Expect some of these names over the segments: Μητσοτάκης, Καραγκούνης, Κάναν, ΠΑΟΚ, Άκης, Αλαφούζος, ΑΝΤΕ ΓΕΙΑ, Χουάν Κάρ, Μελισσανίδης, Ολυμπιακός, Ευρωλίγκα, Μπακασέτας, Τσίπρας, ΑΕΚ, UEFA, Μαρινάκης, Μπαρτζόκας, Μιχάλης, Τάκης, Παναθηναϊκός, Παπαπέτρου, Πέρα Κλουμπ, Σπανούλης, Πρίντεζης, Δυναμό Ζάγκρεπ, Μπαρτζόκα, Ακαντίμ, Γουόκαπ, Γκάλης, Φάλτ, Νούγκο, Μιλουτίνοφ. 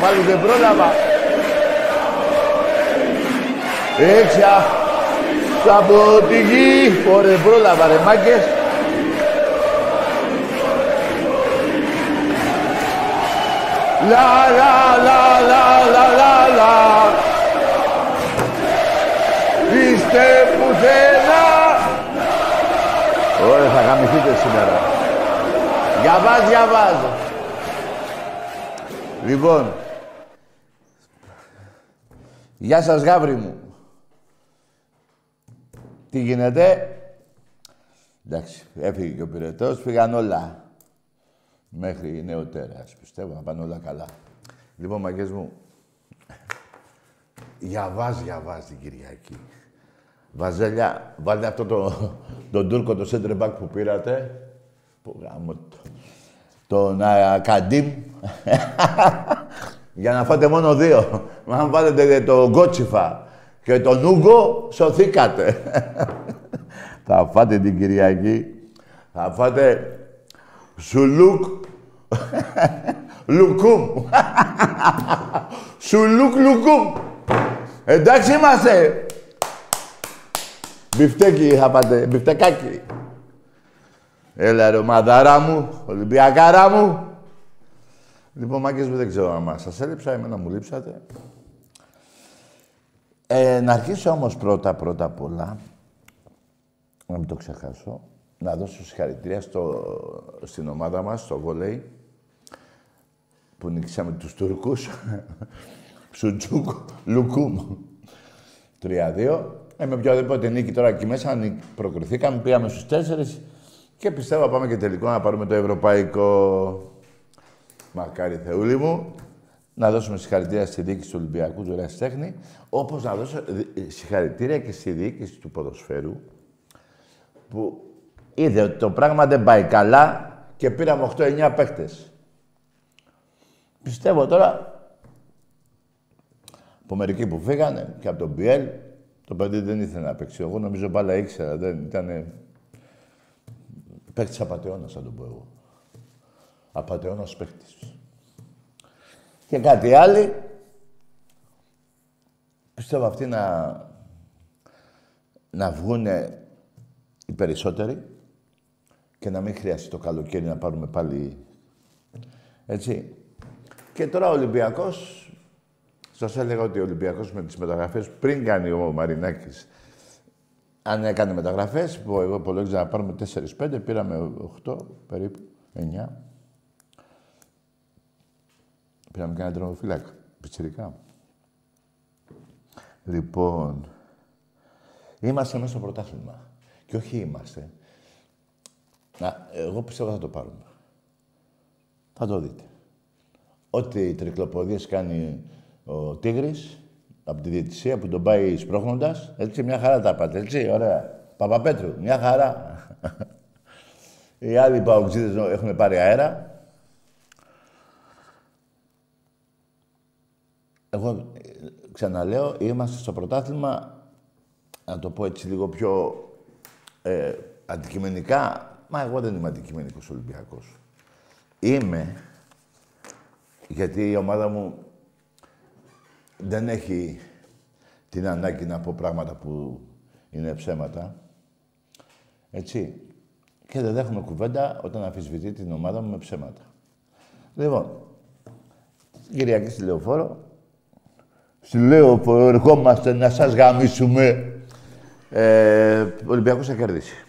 Πάλι δεν πρόλαβα. Έξα από τη γη. Ωραία, πρόλαβα ρε μάγκες. Λα λα λα λα λα λα λα. Είστε πουθενά. Ωραία, θα γαμηθείτε σήμερα. Διαβάζ, διαβάζ. Λοιπόν, γεια σας γάβρι μου. Τι γίνεται? Εντάξει, έφυγε και ο πυρετός, πήγαν όλα. Μέχρι νεοτέρας, πιστεύω, να πάνε όλα καλά. Λοιπόν, μαγκές μου, για βάζ την Κυριακή. Βαζέλια, βάλτε αυτό τον Τούρκο, το center back που πήρατε. Που γάμω τον Ακαντίμ, για να φάτε μόνο δύο. Αν βάλετε το Γκότσιφα και το Νούγκο, σωθήκατε. Θα φάτε την Κυριακή, θα φάτε σουλούκ, λουκούμ. Σουλούκ, λουκούμ. Εντάξει είμαστε. Μπιφτέκι θα πάτε, μπιφτεκάκι. Έλα ρε ομαδάρα μου, Ολυμπιακάρα μου. Λοιπόν, μάγκες μου, δεν ξέρω άμα σας έλειψα, εμένα μου λείψατε. Να αρχίσω όμως πρώτα απ' όλα, να μην το ξεχάσω, να δώσω συγχαρητήρια στην ομάδα μας, στο βολέι, που νικήσαμε τους Τουρκούς. Ψουτζούκ, Λουκούμ. 3-2. Με οποιαδήποτε νίκη τώρα εκεί μέσα, προκριθήκαμε, πήγαμε στους 4. Και πιστεύω πάμε και τελικό να πάρουμε το ευρωπαϊκό. Μακάρι Θεούλη μου. Να δώσουμε συγχαρητήρια στη διοίκηση του Ολυμπιακού του Ερασιτέχνη, όπως να δώσω συγχαρητήρια και στη διοίκηση του ποδοσφαίρου, που είδε ότι το πράγμα δεν πάει καλά και πήραμε 8-9 παίκτες. Πιστεύω τώρα από μερικοί που φύγανε και από τον BL, το παιδί δεν ήθελε να παίξει. Εγώ νομίζω μπάλα ήξερα, δεν ήταν. Παίχτης απατεώνας, θα τον πω εγώ. Απατεώνας παίχτης. Και κάτι άλλο, πιστεύω αυτοί να βγούνε οι περισσότεροι και να μην χρειαστεί το καλοκαίρι να πάρουμε πάλι, έτσι. Και τώρα ο Ολυμπιακός, σας έλεγα ότι ο Ολυμπιακός με τις μεταγραφές πριν κάνει ο Μαρινάκης, αν έκανε μεταγραφές, που εγώ υπολόγιζα να πάρουμε 4-5, πήραμε 8 περίπου, 9. Πήραμε και έναν τερματοφύλακα, πιτσιρικά. Λοιπόν, είμαστε μέσα στο πρωτάθλημα. Και όχι είμαστε. Εγώ πιστεύω θα το πάρουμε. Θα το δείτε. Ό,τι τρικλοποδίες κάνει ο Τίγρης, από τη διαιτησία που τον πάει σπρώχνοντας. Έτσι, μια χαρά τα πάτε, έτσι, ωραία. Παπαπέτρου, μια χαρά. Οι άλλοι παοξίδες έχουν πάρει αέρα. Εγώ ξαναλέω, είμαστε στο πρωτάθλημα, να το πω έτσι λίγο πιο αντικειμενικά. Μα εγώ δεν είμαι αντικειμενικός Ολυμπιακός. Είμαι, γιατί η ομάδα μου δεν έχει την ανάγκη να πω πράγματα που είναι ψέματα. Έτσι. Και δεν δέχομαι κουβέντα όταν αμφισβητεί την ομάδα μου με ψέματα. Λοιπόν, Κυριακή στη Λεωφόρο. Στη Λεωφόρο ερχόμαστε να σας γαμίσουμε. Ο Ολυμπιακός θα κερδίσει.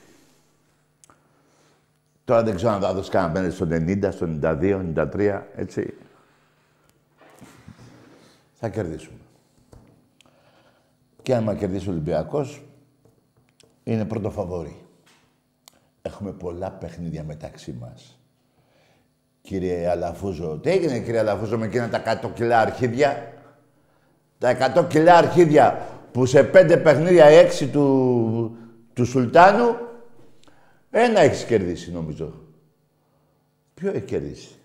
Τώρα δεν ξέρω αν θα δώσει κανένα πέντε στο 90, στο 92, 93, έτσι. Θα κερδίσουμε. Και άμα κερδίσει ο Ολυμπιακός, είναι πρώτο φαβορί. Έχουμε πολλά παιχνίδια μεταξύ μας. Κύριε Αλαφούζο, τι έγινε κύριε Αλαφούζο με εκείνα τα 100 κιλά αρχίδια. Τα 100 κιλά αρχίδια που σε 5 παιχνίδια 6 του Σουλτάνου, ένα έχεις κερδίσει νομίζω. Ποιο έχει κερδίσει?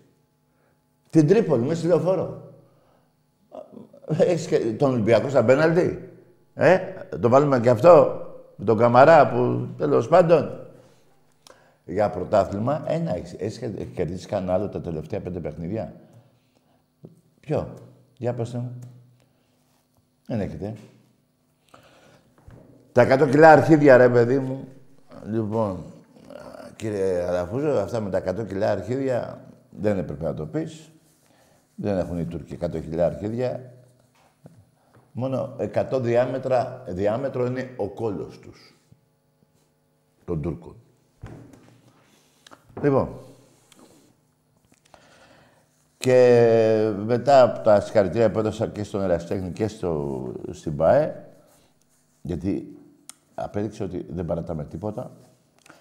Την Τρίπολη, μέσα στη Λεωφόρο. Έχεις και τον Ολυμπιακό στα πέναλτι. Το βάλουμε και αυτό, με τον Καμαρά που τέλος πάντων. Για πρωτάθλημα, ένα έχει κερδίσει κανένα άλλο τα τελευταία 5 παιχνίδια. Ποιο, για πέστε μου. Δεν έχετε. Τα 100 κιλά αρχίδια, ρε παιδί μου. Λοιπόν, κύριε Αλαφούζο, αυτά με τα 100 κιλά αρχίδια δεν έπρεπε να το πεις. Δεν έχουν οι Τούρκοι 100 κιλά αρχίδια. Μόνο 100 διάμετρο είναι ο κόλος τους. Των Τούρκων. Λοιπόν, και μετά από τα συγχαρητήρια που έδωσα και στον Εραστέχνη και στην ΠΑΕ, γιατί απέδειξε ότι δεν παρατάμε τίποτα,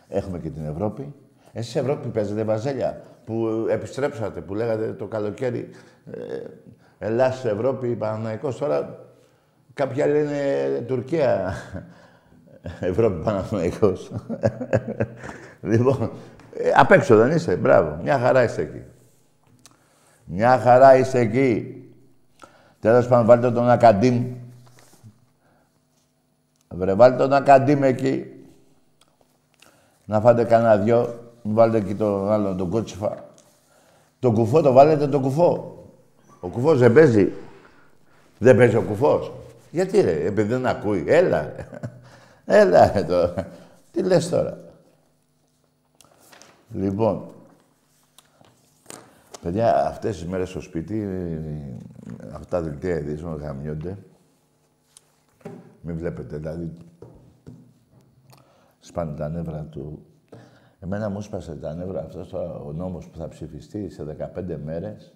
έχουμε και την Ευρώπη. Εσείς Ευρώπη παίζετε βαζέλια, που επιστρέψατε, που λέγατε το καλοκαίρι Ελλάς, Ευρώπη, Παναθηναϊκός, τώρα κάποιοι άλλοι λένε Τουρκία, Ευρώπη, Παναθηναϊκός. Λοιπόν, απ' έξω δεν είσαι, μπράβο. Μια χαρά είστε εκεί. Μια χαρά είστε εκεί. Τέλος πάντων, βάλτε τον Ακαντίμ. Βρε, βάλτε τον Ακαντίμ εκεί. Να φάτε κανένα δυο. Βάλτε εκεί τον άλλον, τον Γκότσιφα. Τον Κουφό, το βάλετε τον Κουφό. Ο Κουφός δεν παίζει. Δεν παίζει ο Κουφός. Γιατί ρε, επειδή δεν ακούει. Έλα, ρε. Έλα ρε, τώρα. Τι λες τώρα. Λοιπόν, παιδιά, αυτές τις μέρες στο σπίτι, αυτά τα δελτία ειδήσεων γαμιώνται. Μην βλέπετε, δηλαδή, σπάνε τα νεύρα του. Εμένα μου σπάσε τα νεύρα αυτός τώρα ο νόμος που θα ψηφιστεί σε 15 μέρες.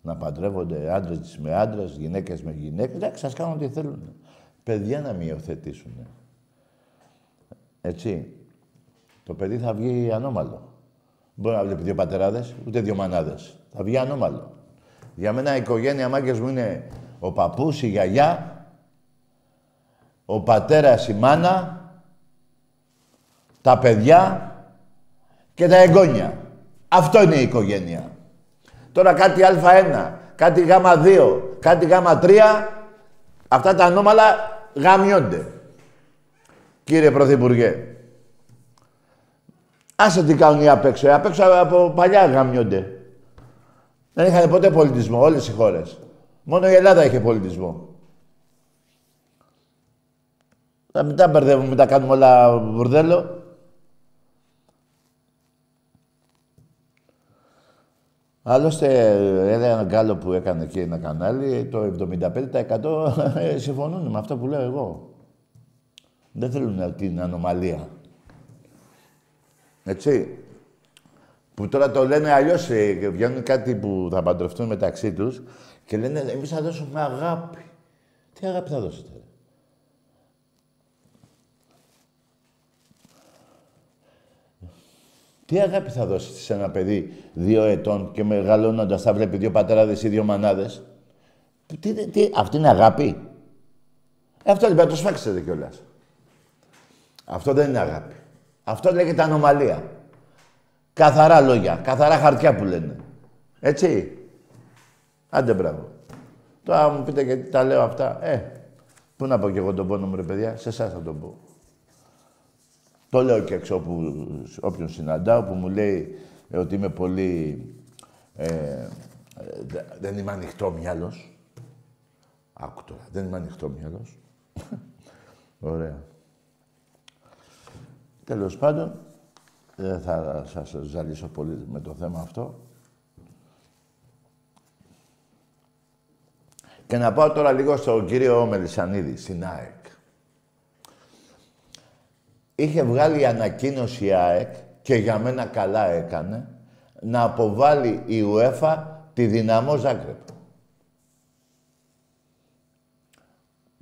Να παντρεύονται άντρες με άντρες, γυναίκες με γυναίκες. Εντάξει, σας κάνουν ό,τι θέλουν. Παιδιά να μην υιοθετήσουν. Έτσι. Το παιδί θα βγει ανώμαλο. Μπορεί να βλέπει δύο πατεράδες, ούτε δύο μανάδες. Θα βγει ανώμαλο. Για μένα η οικογένεια μάγκες μου είναι ο παππούς, η γιαγιά, ο πατέρας, η μάνα, τα παιδιά και τα εγγόνια. Αυτό είναι η οικογένεια. Τώρα κάτι Α1, κάτι Γ2, κάτι Γ3, αυτά τα ανώμαλα γαμιώνται. Κύριε Πρωθυπουργέ, άσε τι κάνουν οι απ' έξω. Οι απ' έξω από παλιά γαμιόνται. Δεν είχαν ποτέ πολιτισμό, όλες οι χώρες. Μόνο η Ελλάδα είχε πολιτισμό. Μην τα μπερδεύουμε, μην τα κάνουμε όλα μπουρδέλο. Άλλωστε, ένα Γκάλο που έκανε εκεί ένα κανάλι, το 75% συμφωνούν με αυτό που λέω εγώ. Δεν θέλουν την ανομαλία. Έτσι, που τώρα το λένε αλλιώς, βγαίνουν κάτι που θα παντρευτούν μεταξύ τους και λένε εμείς θα δώσουμε αγάπη. Τι αγάπη θα δώσετε? Τι αγάπη θα δώσετε σε ένα παιδί 2 ετών και μεγαλώνοντας θα βλέπει δύο πατεράδες ή δύο μανάδες? Αυτή είναι αγάπη. Αυτό δεν πρέπει να το σφάξετε κιόλας. Αυτό δεν είναι αγάπη. Αυτό λέγεται ανομαλία. Καθαρά λόγια, καθαρά χαρτιά που λένε. Έτσι. Άντε μπράβο. Τώρα μου πείτε γιατί τα λέω αυτά. Πού να πω κι εγώ τον πόνο μου, ρε παιδιά. Σε εσάς θα τον πω. Το λέω και έξω όποιον συναντάω που μου λέει ότι είμαι πολύ... δεν είμαι ανοιχτό μυαλός. Άκου τώρα, δεν είμαι ανοιχτό μυαλός. Ωραία. Τέλος πάντων, δεν θα σας ζαλίσω πολύ με το θέμα αυτό. Και να πάω τώρα λίγο στον κύριο Μελισσανίδη, στην ΑΕΚ. Είχε βγάλει ανακοίνωση η ΑΕΚ, και για μένα καλά έκανε, να αποβάλει η UEFA τη Δυναμό Ζάγκρεπ.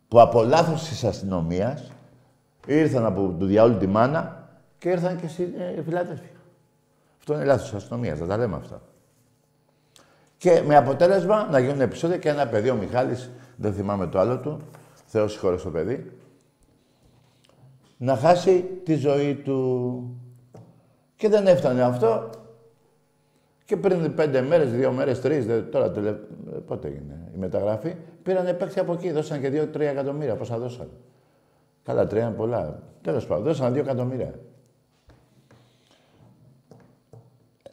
Που από λάθος της αστυνομίας ήρθαν από το διαόλου τη μάνα και ήρθαν και στη Φιλαδέλφια. Αυτό είναι λάθος της αστυνομίας, θα τα λέμε αυτά. Και με αποτέλεσμα να γίνουν επεισόδια και ένα παιδί, ο Μιχάλης, δεν θυμάμαι το άλλο του, Θεός συγχωρεί στο παιδί, να χάσει τη ζωή του. Και δεν έφτανε αυτό. Και πριν 5 μέρες, 2 μέρες, 3, τώρα πότε έγινε η μεταγραφή, πήρανε παίκτη από εκεί, δώσαν και 2-3 εκατομμύρια, πόσα δώσαν. Καλά, 3 είναι πολλά. Τέλος πάντων, δώσαν 2 εκατομμύρια.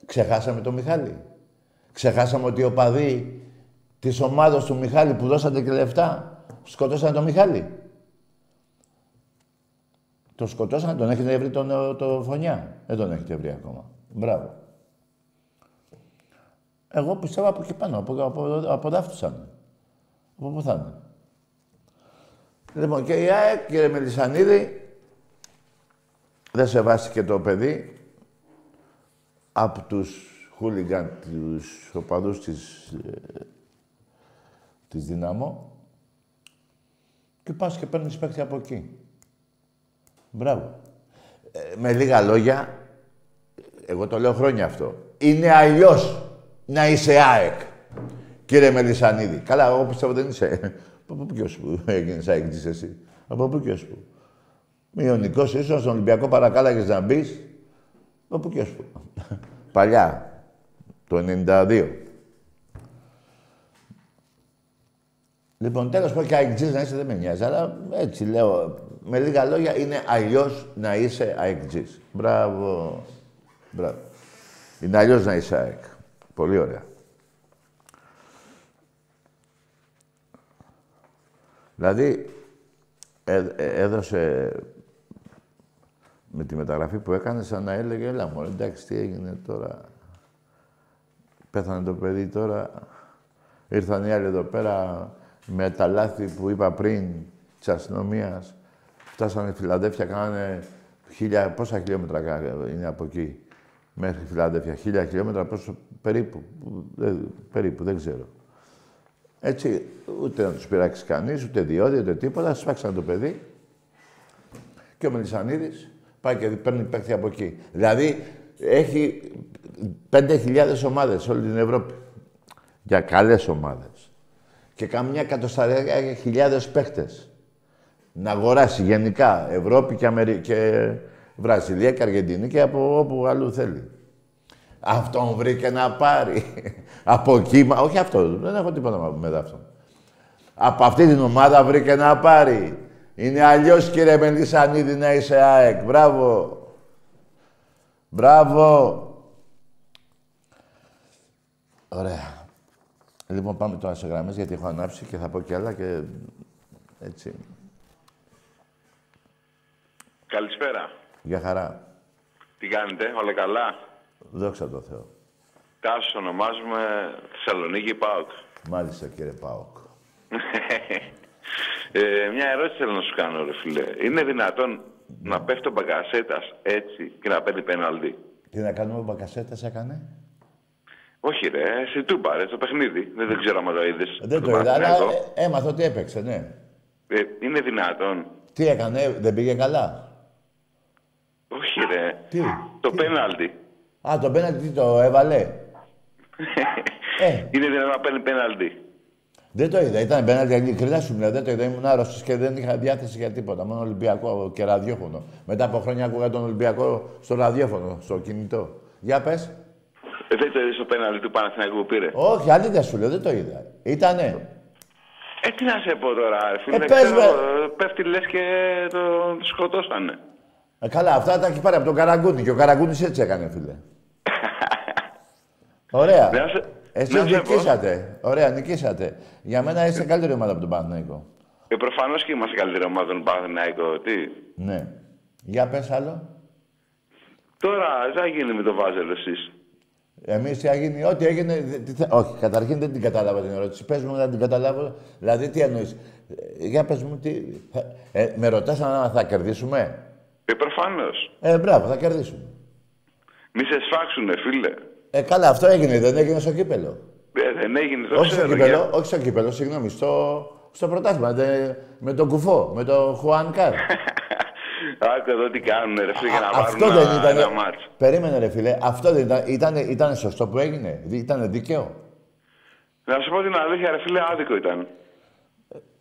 Ξεχάσαμε τον Μιχάλη. Ξεχάσαμε ότι οι οπαδοί της ομάδας του Μιχάλη που δώσατε και λεφτά, σκοτώσαν τον Μιχάλη. Τον σκοτώσαν, τον έχετε βρει τον Φωνιά. Δεν τον έχετε βρει ακόμα. Μπράβο. Εγώ πιστεύω από εκεί πάνω, από δάφτουσαν. Από πού θα είναι. Λοιπόν, και η ΑΕΚ, κύριε Μελισσανίδη, δεν σεβάστηκε το παιδί από τους χούλιγκαν, τους οπαδούς της Δυναμό και πας και παίρνεις παίκτη από εκεί. Μπράβο. Με λίγα λόγια, εγώ το λέω χρόνια αυτό, είναι αλλιώς να είσαι ΑΕΚ, κύριε Μελισσανίδη. Καλά, εγώ πιστεύω δεν είσαι. Από πού και ως πού έγινες ΑΕΚ της εσύ. Από πού και ως πού. Ιωνικός ίσως, στον Ολυμπιακό παρακάλαγες να μπεις. Από πού και ως πού. Παλιά, το 92. Λοιπόν, τέλος πω και αεκτζής να είσαι δεν με νοιάζει, αλλά έτσι λέω, με λίγα λόγια είναι αλλιώς να είσαι αεκτζής. Μπράβο. Μπράβο. Είναι αλλιώς να είσαι αεκ. Πολύ ωραία. Δηλαδή, έδωσε... με τη μεταγραφή που έκανε, σαν να έλεγε, έλα μωρέ, εντάξει, τι έγινε τώρα. Πέθανε το παιδί τώρα. Ήρθαν οι άλλοι εδώ πέρα με τα λάθη που είπα πριν της αστυνομίας. Φτάσανε στη Φιλαδέλφια, κάνανε 1000, πόσα χιλιόμετρα είναι από εκεί μέχρι τη Φιλαδέλφια. 1000 χιλιόμετρα, πόσο, περίπου, δεν ξέρω. Έτσι, ούτε να τους πειράξει κανείς, ούτε διόδια, ούτε τίποτα. Σφάξανε το παιδί. Και ο Μελισσανίδης πάει και παίρνει παίκτη από εκεί. Δηλαδή, έχει 5.000 ομάδες όλη την Ευρώπη. Για καλές ομάδες. Και καμιά 140.000 παίκτες. Να αγοράσει γενικά Ευρώπη και, και Βραζιλία και Αργεντινή και από όπου αλλού θέλει. Αυτόν βρήκε να πάρει. Από εκεί, όχι αυτό, δεν έχω τίποτα να πω μετά αυτό. Από αυτή την ομάδα βρήκε να πάρει. Είναι αλλιώς, κύριε Μελισσανίδη, να είσαι ΑΕΚ. Μπράβο. Μπράβο. Ωραία. Λοιπόν, πάμε τώρα σε γραμμές, γιατί έχω ανάψει και θα πω κι άλλα και έτσι. Καλησπέρα. Γεια χαρά. Τι κάνετε, όλα καλά. Δόξα τω Θεώ. Τάσος ονομάζουμε Θεσσαλονίκη ΠΑΟΚ. Μάλιστα, κύριε ΠΑΟΚ. Μια ερώτηση θέλω να σου κάνω, ρε φίλε. Είναι δυνατόν να πέφτει ο Μπακασέτας έτσι και να παίρνει πέναλτι? Τι να κάνουμε, ο Μπακασέτας έκανε? Όχι ρε, σε τούπα ρε, στο παιχνίδι. Δεν ξέρω αν το είδες. Δεν το είδα, αλλά έμαθα ότι έπαιξε, ναι. Είναι δυνατόν? Τι έκανε, δεν πήγε καλά? Όχι ρε. Τι? Το πέναλτι. Α, το πέναλτι το έβαλε. Είναι δυνατόν να παίρνει πέναλτι? Δεν το είδα. Ήταν πέναλτι, ειλικρινά σου μιλάω. Δεν το είδα. Ήμουν άρρωστος και δεν είχα διάθεση για τίποτα. Μόνο Ολυμπιακό και ραδιόφωνο. Μετά από χρόνια ακούγα τον Ολυμπιακό στο ραδιόφωνο, στο κινητό. Για πες. Δεν το είδες το πέναλτι του Παναθηναϊκού που πήρε. Όχι, αλήθεια σου λέω, δεν το είδα. Ήτανε. Τι να σε πω τώρα, φίλε. Πέφτει λες και τον σκοτώσανε. Καλά, αυτά τα έχει πάρει από τον Καραγκούνη και ο Καραγκούνης έτσι έκανε, φίλε. Ωραία. Εσείς νικήσατε. Ωραία, νικήσατε. Για μένα είστε καλύτερη ομάδα από τον Παναθηναϊκό. Προφανώς και είμαστε καλύτερη ομάδα από τον Παναθηναϊκό. Τι. Ναι. Για πες άλλο. Τώρα, τι θα γίνει με τον Βάζελο εσείς. Εμείς τι θα γίνει, ό,τι έγινε. Όχι, καταρχήν δεν την κατάλαβα την ερώτηση. Πες μου να την καταλάβω. Δηλαδή, τι εννοείς. Για πες μου, τι. Με ρωτάς αν θα κερδίσουμε. Προφανώς. Μπράβο, θα κερδίσουμε. Μη σε σφάξουνε, φίλε. Καλά, αυτό έγινε, δεν έγινε στο κύπελο. Δεν έγινε, το όχι ξέρω. Στο κύπελο, όχι στο κύπελο, συγγνώμη, στο πρωτάθλημα. Με τον κουφό, με τον Χουάν Κάρ. Άκου εδώ τι κάνουνε, ρε φίλε, για να πάρουν ένα μάτς. Περίμενε, ρε φίλε, αυτό δεν ήταν. Ήταν σωστό που έγινε, ήταν δίκαιο. Να σου πω την αλήθεια, ρε φίλε, άδικο ήταν.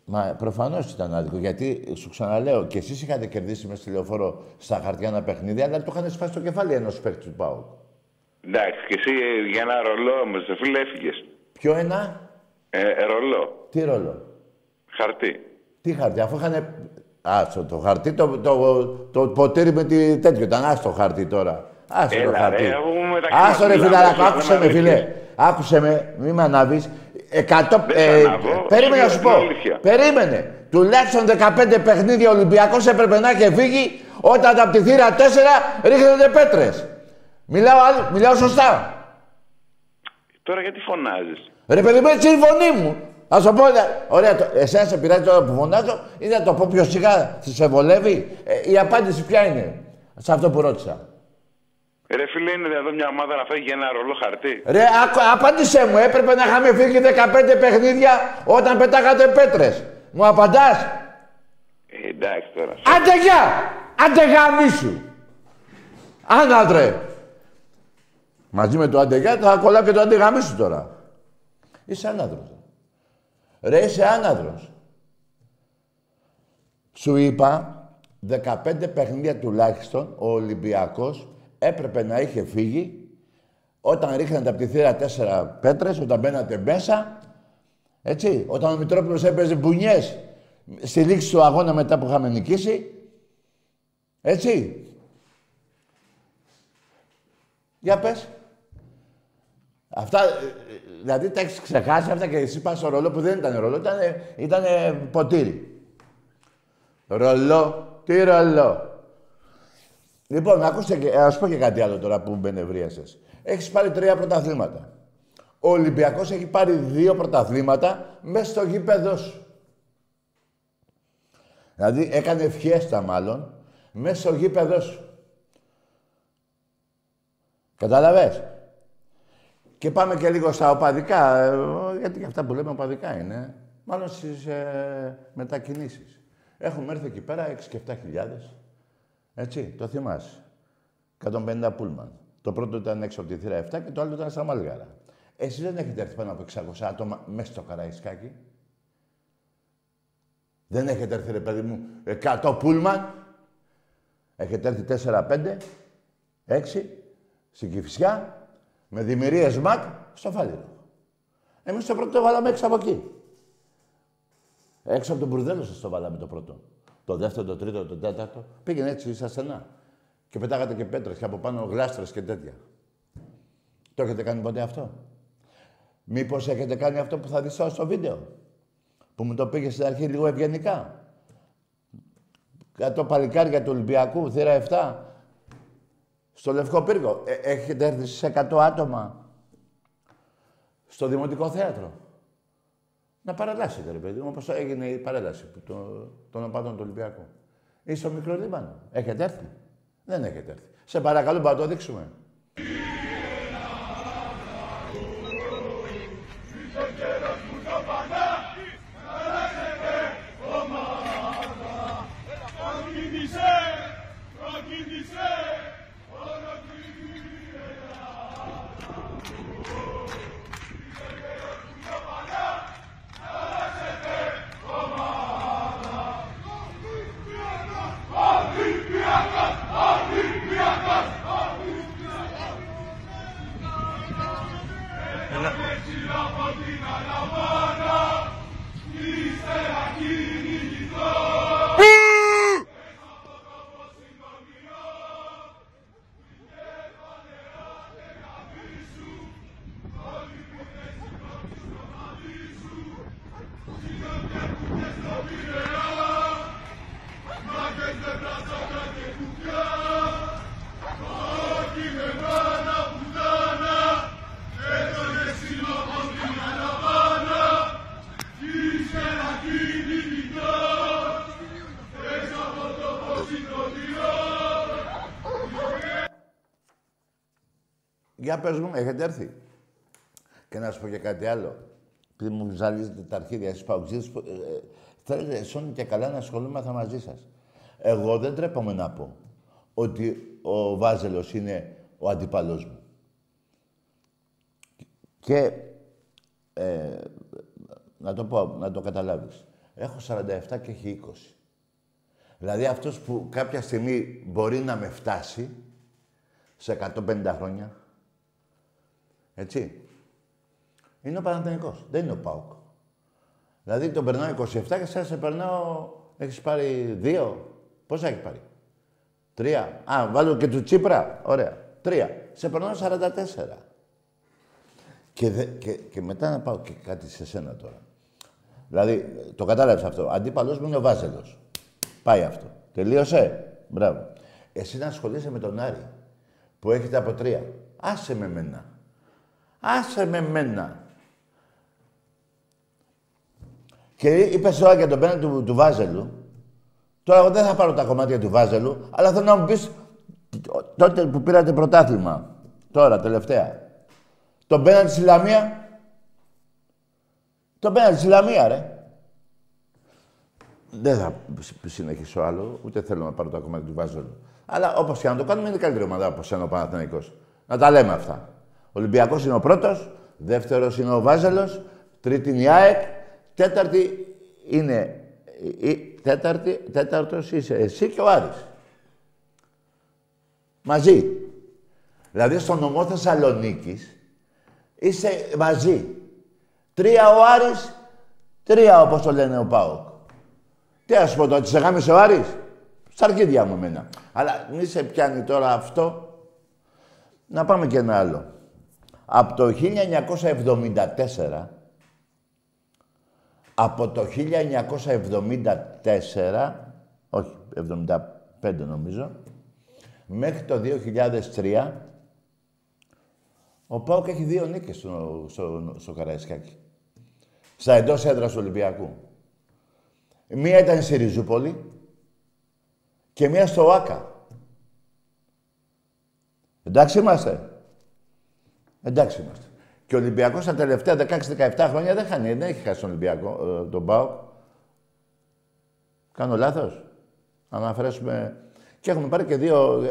Μα προφανώς ήταν άδικο, γιατί σου ξαναλέω, κι εσείς είχατε κερδίσει με στη Λεωφόρο στα χαρτιά ένα παιχνίδι, αλλά το είχαν σπάσει το κεφάλι ενός παίκτη του ΠΑΟΚ. Εντάξει, και εσύ για ένα ρολό όμως, φίλε, έφυγες. Ποιο ένα? Ρολό. Τι ρολό? Χαρτί. Τι χαρτί, αφού είχανε... Άστο το χαρτί, το ποτήρι με τη τέτοιο ήταν, άστο χαρτί τώρα. Άστο το χαρτί. Άστο ρε φίλε, άκουσε με φίλε. Άκουσε με, μη με ανάβεις. 100... περίμενε να σου πω. Περίμενε. Τουλάχιστον 15 παιχνίδια ο Ολυμπιακός έπρεπε να έχει φύγει όταν από τη θύρα 4 ρίχνονται πέτρες. Μιλάω σωστά. Τώρα γιατί φωνάζεις. Ρε παιδί μου, έτσι είναι η φωνή μου. Ας το πω, ωραία, εσένα σε πειράζει τώρα που φωνάζω ή να το πω πιο σιγά, σε βολεύει. Η απάντηση ποια είναι σε αυτό που ρώτησα. Ρε φίλε, είναι εδώ μια ομάδα να φύγει για ένα ρολό χαρτί. Ρε, απάντησέ μου, έπρεπε να είχαμε φύγει 15 παιχνίδια όταν πετάγατε πέτρες. Μου απαντάς. Εντάξει τώρα. Άντε γεια! Άντε γαμίσου! Άνατρε! Μαζί με το αντεγιά θα κολλάω και το αντεγαμίσου τώρα. Είσαι άναδρος. Ρε, είσαι άναδρος. Σου είπα, 15 παιχνίδια τουλάχιστον, ο Ολυμπιακός έπρεπε να είχε φύγει όταν ρίχνατε από τη θύρα 4 πέτρες, όταν μπαίνατε μέσα, έτσι, όταν ο Μητρόπολος έπαιζε μπουνιές στη λήξη του αγώνα μετά που είχαμε νικήσει, έτσι. Για πες. Αυτά, δηλαδή τα έχεις ξεχάσει αυτά και εσύ πας στο ρολό που δεν ήταν ρολό, ήταν ποτήρι. Ρολό, τι ρολό. Λοιπόν, ακούστε και, ας πω και κάτι άλλο τώρα που μπενευρίασες. Έχεις πάρει 3 πρωταθλήματα. Ο Ολυμπιακός έχει πάρει 2 πρωταθλήματα μέσα στο γήπεδό σου. Δηλαδή έκανε φιέστα μάλλον μέσα στο γήπεδό σου. Καταλαβες. Και πάμε και λίγο στα οπαδικά, γιατί και αυτά που λέμε οπαδικά είναι. Μάλλον στις μετακινήσεις. Έχουμε έρθει εκεί πέρα 6 και 7 χιλιάδες. Έτσι, το θυμάσαι. 150 πούλμαν. Το πρώτο ήταν έξω από τη θύρα 7 και το άλλο ήταν στα Μάλγαρα. Εσείς δεν έχετε έρθει πάνω από 600 άτομα μέσα στο Καραϊσκάκι. Δεν έχετε έρθει, ρε παιδί μου, 100 πούλμαν. Έχετε έρθει 4-5, 6. Στην Κηφισιά, με δημιουργίες ΜΑΚ, στο Φάλιρο. Εμείς το πρώτο βάλαμε έξω από εκεί. Έξω από τον Μπουρδέλο σας το βάλαμε το πρώτο. Το δεύτερο, το τρίτο, το τέταρτο. Πήγαινε έτσι, ίσα στενά. Και πετάγατε και πέτρες και από πάνω γλάστρες και τέτοια. Το έχετε κάνει ποτέ αυτό? Μήπως έχετε κάνει αυτό που θα δεις τώρα στο βίντεο? Που μου το πήγε στην αρχή λίγο ευγενικά. Κάτω παλικάρια του Ολυμπιακού, θύρα 7. Στο Λευκό Πύργο. Έχετε έρθει σε 100 άτομα στο Δημοτικό Θέατρο. Να παρελάσετε, ρε παιδί μου, όπως έγινε η παρέλαση των οπαδών του Ολυμπιακού. Ή στο Μικρό Λίβανο. Έχετε έρθει? Δεν έχετε έρθει. Σε παρακαλώ, να το δείξουμε. Για πες μου, έχετε έρθει. Και να σου πω και κάτι άλλο. Πριν μου ζαλίζετε τα αρχίδια στις παουξίδες, θέλετε σώνει και καλά να ασχολούμεθα μαζί σας. Εγώ δεν τρέπομαι να πω ότι ο Βάζελος είναι ο αντίπαλός μου. Και να το πω, να το καταλάβεις. Έχω 47 και έχει 20. Δηλαδή αυτός που κάποια στιγμή μπορεί να με φτάσει σε 150 χρόνια, έτσι, είναι ο Παναθηναϊκός, δεν είναι ο ΠΑΟΚ. Δηλαδή τον περνάω 27 και σας σε περνάω, έχεις πάρει 2. Πόσα έχει πάρει? 3. Α, βάλω και του Τσίπρα. Ωραία. 3. Σε περνάω 44. Και μετά να πάω και κάτι σε σένα τώρα. Δηλαδή, το κατάλαβες αυτό. Αντίπαλος μου είναι ο Βάζελος. Πάει αυτό. Τελείωσε. Μπράβο. Εσύ να ασχολείσαι με τον Άρη, που έχετε από 3. Άσε με μένα. Άσε με μένα. Και είπες τώρα για τον πέναντι του Βάζελου. Τώρα εγώ δεν θα πάρω τα κομμάτια του Βάζελου, αλλά θέλω να μου πεις τότε που πήρατε πρωτάθλημα. Τώρα, τελευταία. Τον πέναντι στη Λαμία. Τον πέναντι στη Λαμία, ρε. Δεν θα συνεχίσω άλλο, ούτε θέλω να πάρω τα κομμάτια του Βάζελου. Αλλά όπως και να το κάνουμε, είναι καλύτερη ομάδα από σένα ο Παναθηναϊκός. Να τα λέμε αυτά. Ο Ολυμπιακός είναι ο πρώτος, δεύτερος είναι ο Βάζελος, τρίτη είναι η ΑΕΚ, τέταρτη είναι... Τέταρτος είσαι εσύ και ο Άρης. Μαζί. Δηλαδή στον νομό Θεσσαλονίκης είσαι μαζί. 3 ο Άρης, 3 όπως το λένε ο ΠΑΟΚ. Τι ας πω τώρα, τις εγάμισε ο Άρης. Στα αρχίδια μου εμένα. Αλλά μη σε πιάνει τώρα αυτό. Να πάμε και ένα άλλο. Από το 1974... Από το 1974, όχι, 75 νομίζω, μέχρι το 2003, ο ΠΑΟΚ έχει 2 νίκες στο Καραϊσκάκι. Στα εντός έδρας του Ολυμπιακού. Μία ήταν στη Ριζούπολη και μία στο ΟΑΚΑ. Εντάξει είμαστε. Εντάξει είμαστε. Και ο Ολυμπιακός τα τελευταία 16-17 χρόνια δεν χάνει, δεν έχει χάσει τον Ολυμπιακό, τον ΠΑΟΚ. Κάνω λάθος. Αναφρέσουμε... Και έχουμε πάρει και 2...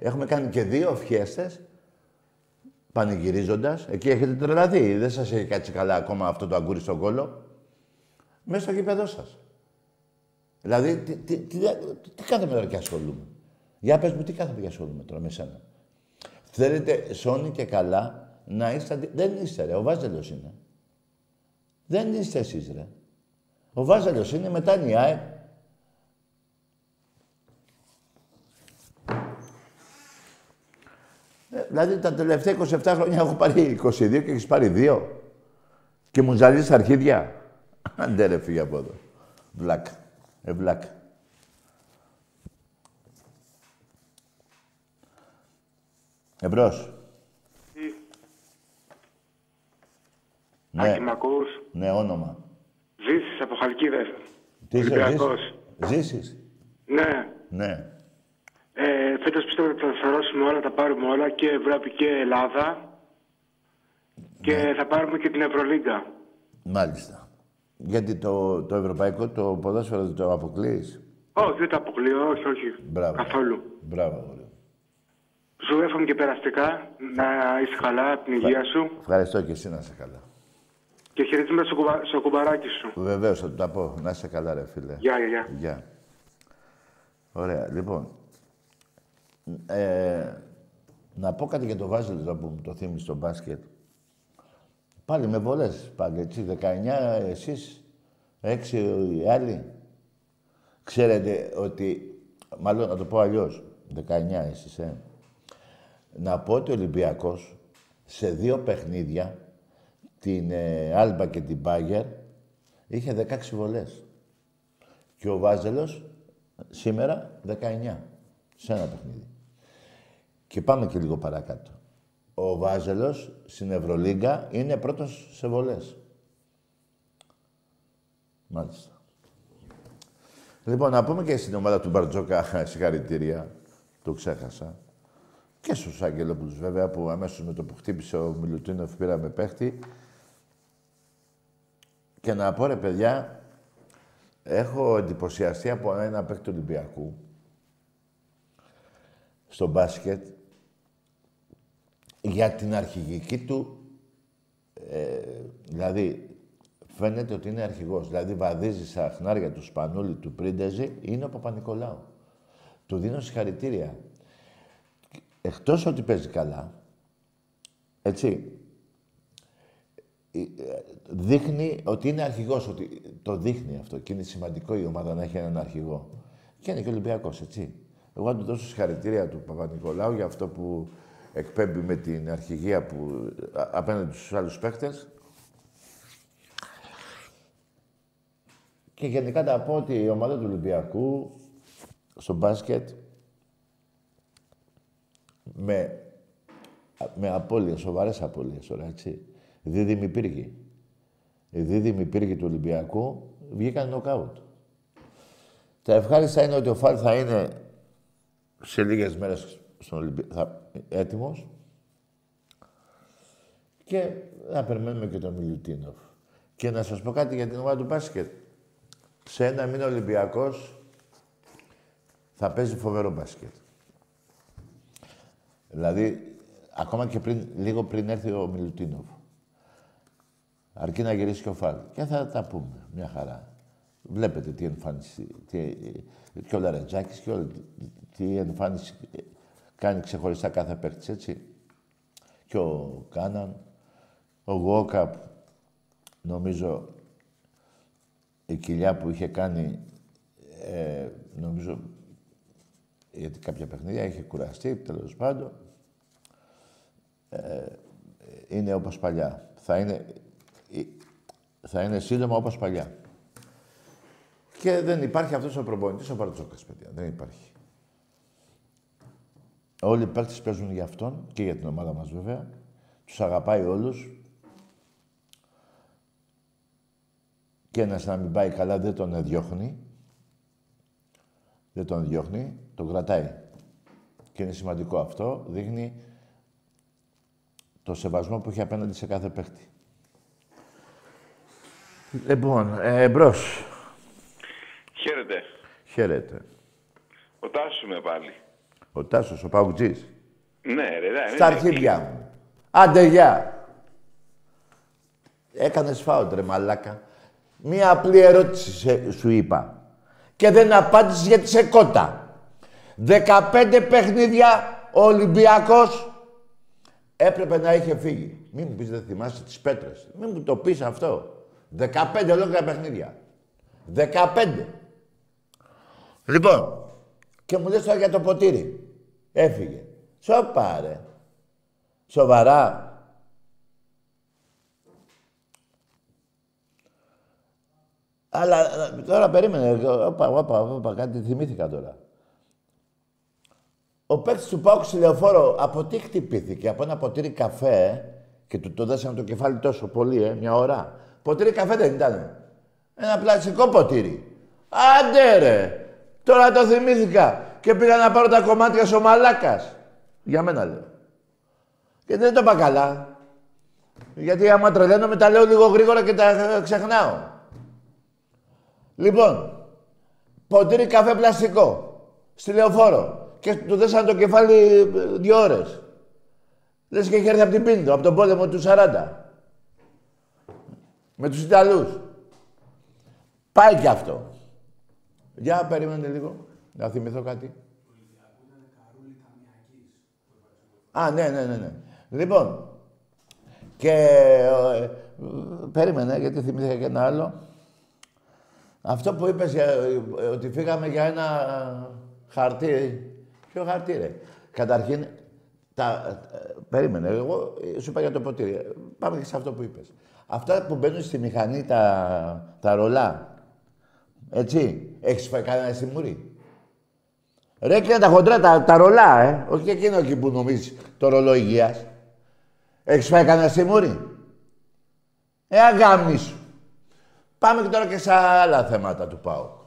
Έχουμε κάνει και 2 φιέστες, πανηγυρίζοντας. Εκεί έχετε τρελαθεί. Δεν σας έχει κάτσει καλά ακόμα αυτό το αγκούρι στον κόλο. Μέσα στο γήπεδό σας. Δηλαδή, τι κάθομαι τώρα και ασχολούμαι. Για πες μου, τι κάθομαι και ασχολούμαι τώρα με σένα. Θέλετε, σώνει και καλά. Να είστε... Δεν είστε, ρε. Ο Βάζελος είναι. Δεν είστε εσείς, ρε. Ο Βάζελος είναι, μετά είναι η ΑΕΚ. Δηλαδή, τα τελευταία 27 χρόνια έχω πάρει 22 και έχεις πάρει 2. Και μου ζαλίζεις τα αρχίδια. Άντε, ρε, φύγε από εδώ. Βλάκ. Βλάκ. Εμπρός. Ναι. Άκη, μ' ακούς? Ναι, όνομα. Ζήσης από Χαλκίδες. Τι είσαι, Ζήσης. Ναι. Ναι. Φέτος πιστεύω ότι θα τα σαρώσουμε όλα, τα πάρουμε όλα, και Ευρώπη και Ελλάδα. Ναι. Και θα πάρουμε και την Ευρωλίγκα. Μάλιστα. Γιατί το ευρωπαϊκό, το ποδόσφαιρο δεν το αποκλείεις? Όχι, δεν το αποκλείω, όχι, όχι. Μπράβο. Καθόλου. Μπράβο, ωραία. Σου εύχομαι και περαστικά, να είσαι καλά, την υγεία σου. Ευχαριστώ και εσύ να είσαι καλά. Και χαιρετίζουμε στο κουμπαράκι σου. Βεβαίως, θα του τα πω. Να είσαι καλά, ρε φίλε. Γεια, γεια, γεια. Ωραία, λοιπόν. Να πω κάτι για το Βάζελο που μου το θύμισε στο μπάσκετ. Πάλι με βολές, πάλι έτσι. 19 εσείς, 6 οι άλλοι. Ξέρετε ότι, μάλλον να το πω αλλιώς, 19 εσείς, Να πω ότι ο Ολυμπιακός σε 2 παιχνίδια, την Άλμπα και την Μπάγερ, είχε 16 βολές. Και ο Βάζελος σήμερα 19, σε ένα παιχνίδι. Και πάμε και λίγο παρακάτω. Ο Βάζελος στην Ευρωλίγκα είναι πρώτος σε βολές. Μάλιστα. Λοιπόν, να πούμε και στην ομάδα του Μπαρτζόκα συγχαρητήρια. Το ξέχασα. Και στους Άγγελοπλους βέβαια, που αμέσως με το που χτύπησε ο Μιλουτίνοφ πήραμε παίχτη. Και να πω, ρε παιδιά, έχω εντυπωσιαστεί από ένα παίκτη Ολυμπιακού στο μπάσκετ για την αρχηγική του, δηλαδή φαίνεται ότι είναι αρχηγός, δηλαδή βαδίζει στα χνάρια του Σπανούλη, του Πρίντεζη, είναι ο Παπανικολάου. Του δίνω συγχαρητήρια. Εκτός ότι παίζει καλά, έτσι, δείχνει ότι είναι αρχηγός, ότι το δείχνει αυτό και είναι σημαντικό η ομάδα να έχει έναν αρχηγό. Και είναι και Ολυμπιακός, έτσι. Εγώ να του δώσω συγχαρητήρια του Παπανικολάου για αυτό που εκπέμπει με την αρχηγία που απέναντι στους άλλους παίκτες. Και γενικά να πω ότι η ομάδα του Ολυμπιακού στο μπάσκετ με απώλειες, σοβαρές απώλειες τώρα, έτσι. Δίδυμοι πύργοι. Οι δίδυμοι πύργοι του Ολυμπιακού βγήκαν νοκάουτ. Τα ευχάριστα είναι ότι ο Φάλτ θα είναι σε λίγες μέρες στον έτοιμος και να περιμένουμε και τον Μιλουτίνοφ. Και να σας πω κάτι για την ομάδα του μπάσκετ. Σε ένα μήνα ο Ολυμπιακός θα παίζει φοβερό μπάσκετ. Δηλαδή, ακόμα και λίγο πριν έρθει ο Μιλουτίνοφ. Αρκεί να γυρίσει και ο Φάλτ. Και θα τα πούμε, μια χαρά. Βλέπετε τι εμφάνιση, και ο Λαρεντζάκης και όλη τι εμφάνιση κάνει ξεχωριστά κάθε παίκτης, έτσι. Και ο Κάναν, ο Γουόκαπ, νομίζω η κοιλιά που είχε κάνει, νομίζω, γιατί κάποια παιχνίδια είχε κουραστεί, τέλος πάντων, είναι όπως παλιά. Θα είναι σύντομα όπως παλιά. Και δεν υπάρχει αυτός ο προπονητής, ο Μπαρτζόκας, παιδιά. Δεν υπάρχει. Όλοι οι παίκτες παίζουν για αυτόν και για την ομάδα μας, βέβαια. Τους αγαπάει όλους. Και ένας να μην πάει καλά δεν τον διώχνει. Δεν τον διώχνει, τον κρατάει. Και είναι σημαντικό αυτό. Δείχνει το σεβασμό που έχει απέναντι σε κάθε παίκτη. Λοιπόν, μπρος. Χαίρετε. Χαίρετε. Ο Τάσος είμαι πάλι. Ο Τάσος, ο Παουτζής. Ναι, ρε, ναι. Στα αρχίδια μου. Άντε, γεια. Έκανες φάουτ, ρε μαλάκα. Μία απλή ερώτηση σου είπα. Και δεν απάντησες γιατί σε κότα. 15 παιχνίδια ο Ολυμπιακός έπρεπε να είχε φύγει. Μην μου πεις δεν θυμάσαι τις πέτρες. Μην μου το πεις αυτό. 15 ολόκληρα παιχνίδια. 15. Λοιπόν, και μου λες τώρα για το ποτήρι. Έφυγε. Σοπα, ρε. Σοβαρά. Αλλά τώρα περίμενε. Όπα, κάτι θυμήθηκα τώρα. Ο παίκτης του Πάου Ξηλεοφόρο από τι χτυπήθηκε? Από ένα ποτήρι καφέ και του το δέσανε το κεφάλι τόσο πολύ, μια ώρα. Ποτήρι καφέ δεν ήταν. Ένα πλαστικό ποτήρι. Άντε ρε! Τώρα το θυμήθηκα και πήγα να πάρω τα κομμάτια στο μαλάκας. Για μένα λέω. Και δεν το είπα καλά. Γιατί άμα τρελαίνομαι τα λέω λίγο γρήγορα και τα ξεχνάω. Λοιπόν, ποτήρι καφέ πλαστικό. Στη Λεωφόρο. Και του δέσανε το κεφάλι 2 ώρες. Λες και είχε έρθει από την Πίνδο, από τον πόλεμο του 40. Με τους Ιταλούς. Πάει κι αυτό. Για περίμενε λίγο, να θυμηθώ κάτι. Α, ναι. Λοιπόν, και περίμενε, γιατί θυμήθηκα και ένα άλλο. Αυτό που είπες, ότι φύγαμε για ένα χαρτί. Ποιο χαρτί, ρε? Καταρχήν, περίμενε, εγώ σου είπα για το ποτήρι. Πάμε και σε αυτό που είπες. Αυτά που μπαίνουν στη μηχανή, τα ρολά, έτσι, έχεις φάει κανένα στη μουρή. Ρε, και τα χοντρά, τα ρολά, όχι εκείνο εκεί που νομίζεις, το ρολό υγείας. Έχεις φάει κανένα στη μουρή. Αγάμνη σου. Πάμε και τώρα και στα άλλα θέματα του ΠΑΟΚ.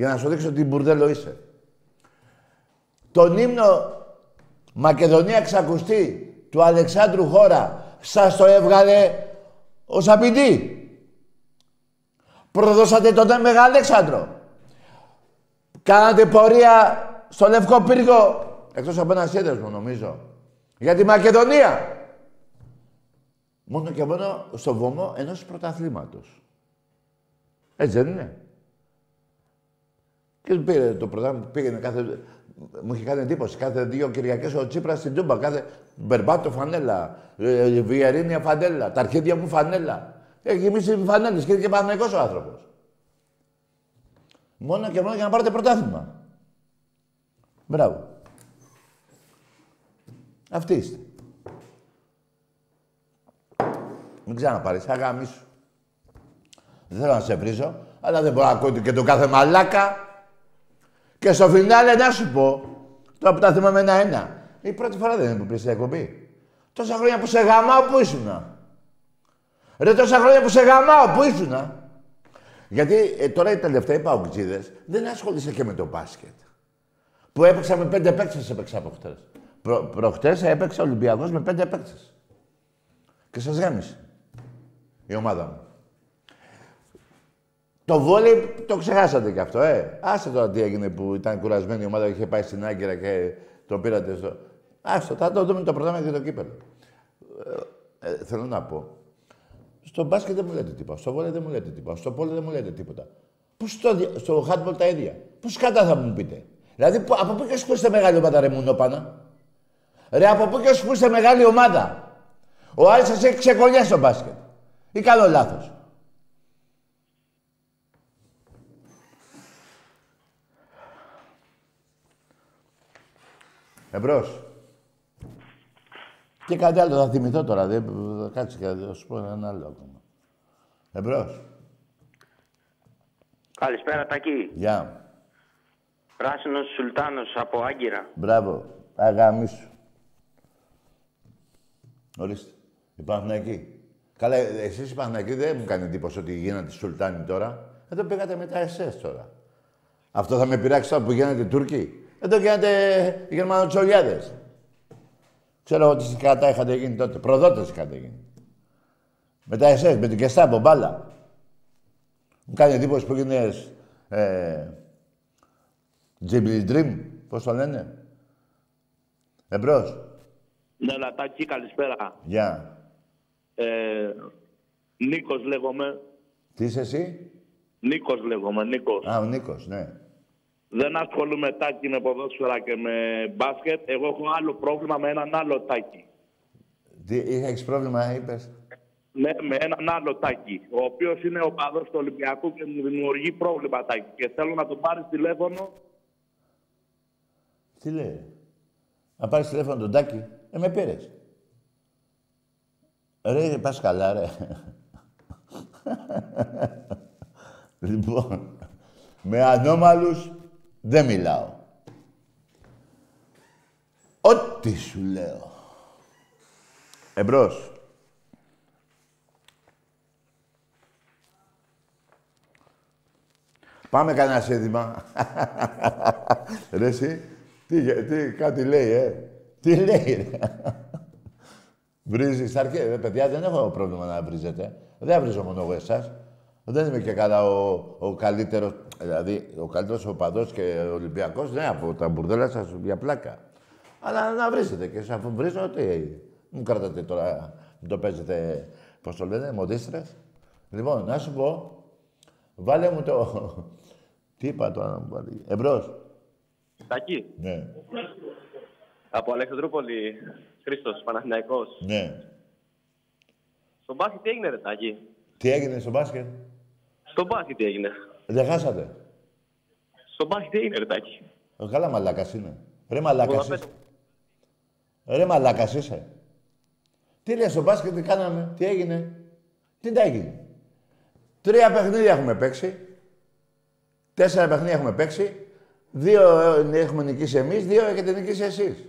για να σου δείξω ότι μπουρδέλο είσαι. Τον ύμνο Μακεδονία Ξακουστή του Αλεξάνδρου Χώρα σας το έβγαλε ο Σαπιντή. Προδώσατε τότε Μεγάλο Αλέξανδρο. Κάνατε πορεία στο Λευκό Πύργο, εκτός από ένα σύνδεσμο νομίζω, για τη Μακεδονία. Μόνο και μόνο στο βωμό ενός πρωταθλήματος. Έτσι δεν είναι. Και πήρε το πρωτάθλημα που πήγαινε κάθε... Μου είχε κάνει εντύπωση, κάθε δύο Κυριακές ο Τσίπρας στην Τούμπα, κάθε μπερμπάτο φανέλα, βιερίνια φανέλα, τα αρχίδια μου φανέλα. Έχει γεμίσει φανέλες και πανεκός ο άνθρωπος. Μόνο και μόνο για να πάρετε πρωτάθλημα. Μπράβο. Αυτοί είστε. Μην ξαναπάρεις, αγάμι σου. Δεν θέλω να σε βρίζω, αλλά δεν μπορώ να ακούω και τον κάθε μαλάκα. Και στο φινάλε να σου πω, το πρωτάθλημα με ένα-ένα. Η πρώτη φορά δεν είναι που πήρες την εκπομπή. Τόσα χρόνια που σε γαμάω, πού ήσουνα. Ρε, τόσα χρόνια που σε γαμάω, πού ήσουνα. Γιατί τώρα οι τελευταίοι παοκτζίδες δεν ασχολείσαι και με το μπάσκετ. Που έπαιξα με 5 παίκτες, έπαιξα από χτες. Προχτές έπαιξε Ολυμπιακός με 5 παίκτες. Και σας γέμισε η ομάδα μου. Το βόλι το ξεχάσατε κι αυτό, Άσε τώρα τι έγινε που ήταν κουρασμένη η ομάδα και είχε πάει στην Άγκυρα και το πήρατε στο... Άστο, θα το δούμε το πρωτάθλημα και το κύπελλο. Θέλω να πω, στο μπάσκετ δεν μου λέτε τίποτα, στο βόλι δεν μου λέτε τίποτα, στο πόλο δεν μου λέτε τίποτα. Πώς στο χάντμπολ τα ίδια. Πώς κατά θα μου πείτε. Δηλαδή, από πού και σου είστε μεγάλη ομάδα, ρε Μουνόπανα. Ρε, από πού και σου είστε μεγάλη ομάδα. Ο Άρης σας έχει ξεκολλιάσει στο μπάσκετ. Ή κάνω λάθος. Εμπρός. Και κάτι άλλο θα θυμηθώ τώρα. Κάτσε και θα σου πω ένα άλλο ακόμα. Εμπρός. Καλησπέρα, Τακί. Γεια. Πράσινος Σουλτάνος από Άγκυρα. Μπράβο. Αγάμι σου. Ορίστε. Η Παναθηναϊκή. Καλά, εσείς η Παναθηναϊκή δεν μου κάνει εντύπωση ότι γίνατε Σουλτάνοι τώρα. Εδώ πήγατε μετά εσές τώρα. Αυτό θα με πειράξει τώρα που γίνατε Τούρκοι. Εδώ γίνατε Γερμανοτσολιάδες. Ξέρω εγώ τι κατά είχατε γίνει τότε. Προδότες είχατε γίνει. Μετά εσές, με την Κεστάμπο, μπάλα. Μου κάνει εντύπωση που γίνε. Τζιμπλι Dream, πώς το λένε. Εμπρός. Ναι, Λατάκη, καλησπέρα. Γεια. Νίκος λέγομαι. Τι είσαι εσύ? Νίκος λέγομαι, Νίκος. Α, ο Νίκος, ναι. Δεν ασχολούμαι, Τάκη, με ποδόσφαιρα και με μπάσκετ. Εγώ έχω άλλο πρόβλημα με έναν άλλο Τάκη. Τι, έχεις πρόβλημα, είπες. Ναι, με έναν άλλο Τάκη, ο οποίος είναι οπαδός του Ολυμπιακού και μου δημιουργεί πρόβλημα, Τάκη. Και θέλω να τον πάρεις τηλέφωνο. Τι λέει, να πάρεις τηλέφωνο τον Τάκη. Με πήρες. Ρε, πας καλά, ρε. Λοιπόν, με ανώμαλους δεν μιλάω. Ό,τι σου λέω. Εμπρός. Πάμε κανένα σύνδημα. Ρε, εσύ. Τι, κάτι λέει, Τι λέει, ρε. Βρίζεις, αρκετά. Παιδιά, δεν έχω πρόβλημα να βρίζετε. Δεν βρίζω μόνο εγώ εσάς. Δεν είμαι και καλά ο καλύτερος, δηλαδή ο καλύτερος οπαδός και Ολυμπιακός, ναι, από τα μπουρδέλα σας για πλάκα. Αλλά να βρίζετε και αφού βρίζω, τι μου κρατάτε τώρα, το παίζετε, πώς το λένε, μοντίστρες. Λοιπόν, να σου πω, βάλε μου το... Τι είπα τώρα να μου βάλει, εμπρός. Τάκη. Ναι. Από Αλεξανδρούπολη, Χρήστος, Παναθηναϊκός. Ναι. Στο μπάσκετ τι έγινε, ρε Τάκη. Τι έγινε στο μπάσκετ. Στο μπάσκετ τι έγινε. Δεν χάσατε. Στο μπάσκετ τι έγινε, ρε Τάκη. Καλά μαλάκας είναι. Ρε μαλάκας είσαι. Ρε μαλάκας είσαι. Τι λέει στο μπάσκετ, τι κάναμε, τι έγινε. Τι τα έγινε. 3 παιχνίδια έχουμε παίξει. 4 παιχνίδια έχουμε παίξει. 2 έχουμε νικήσει εμείς, 2 έχετε νικήσει εσείς.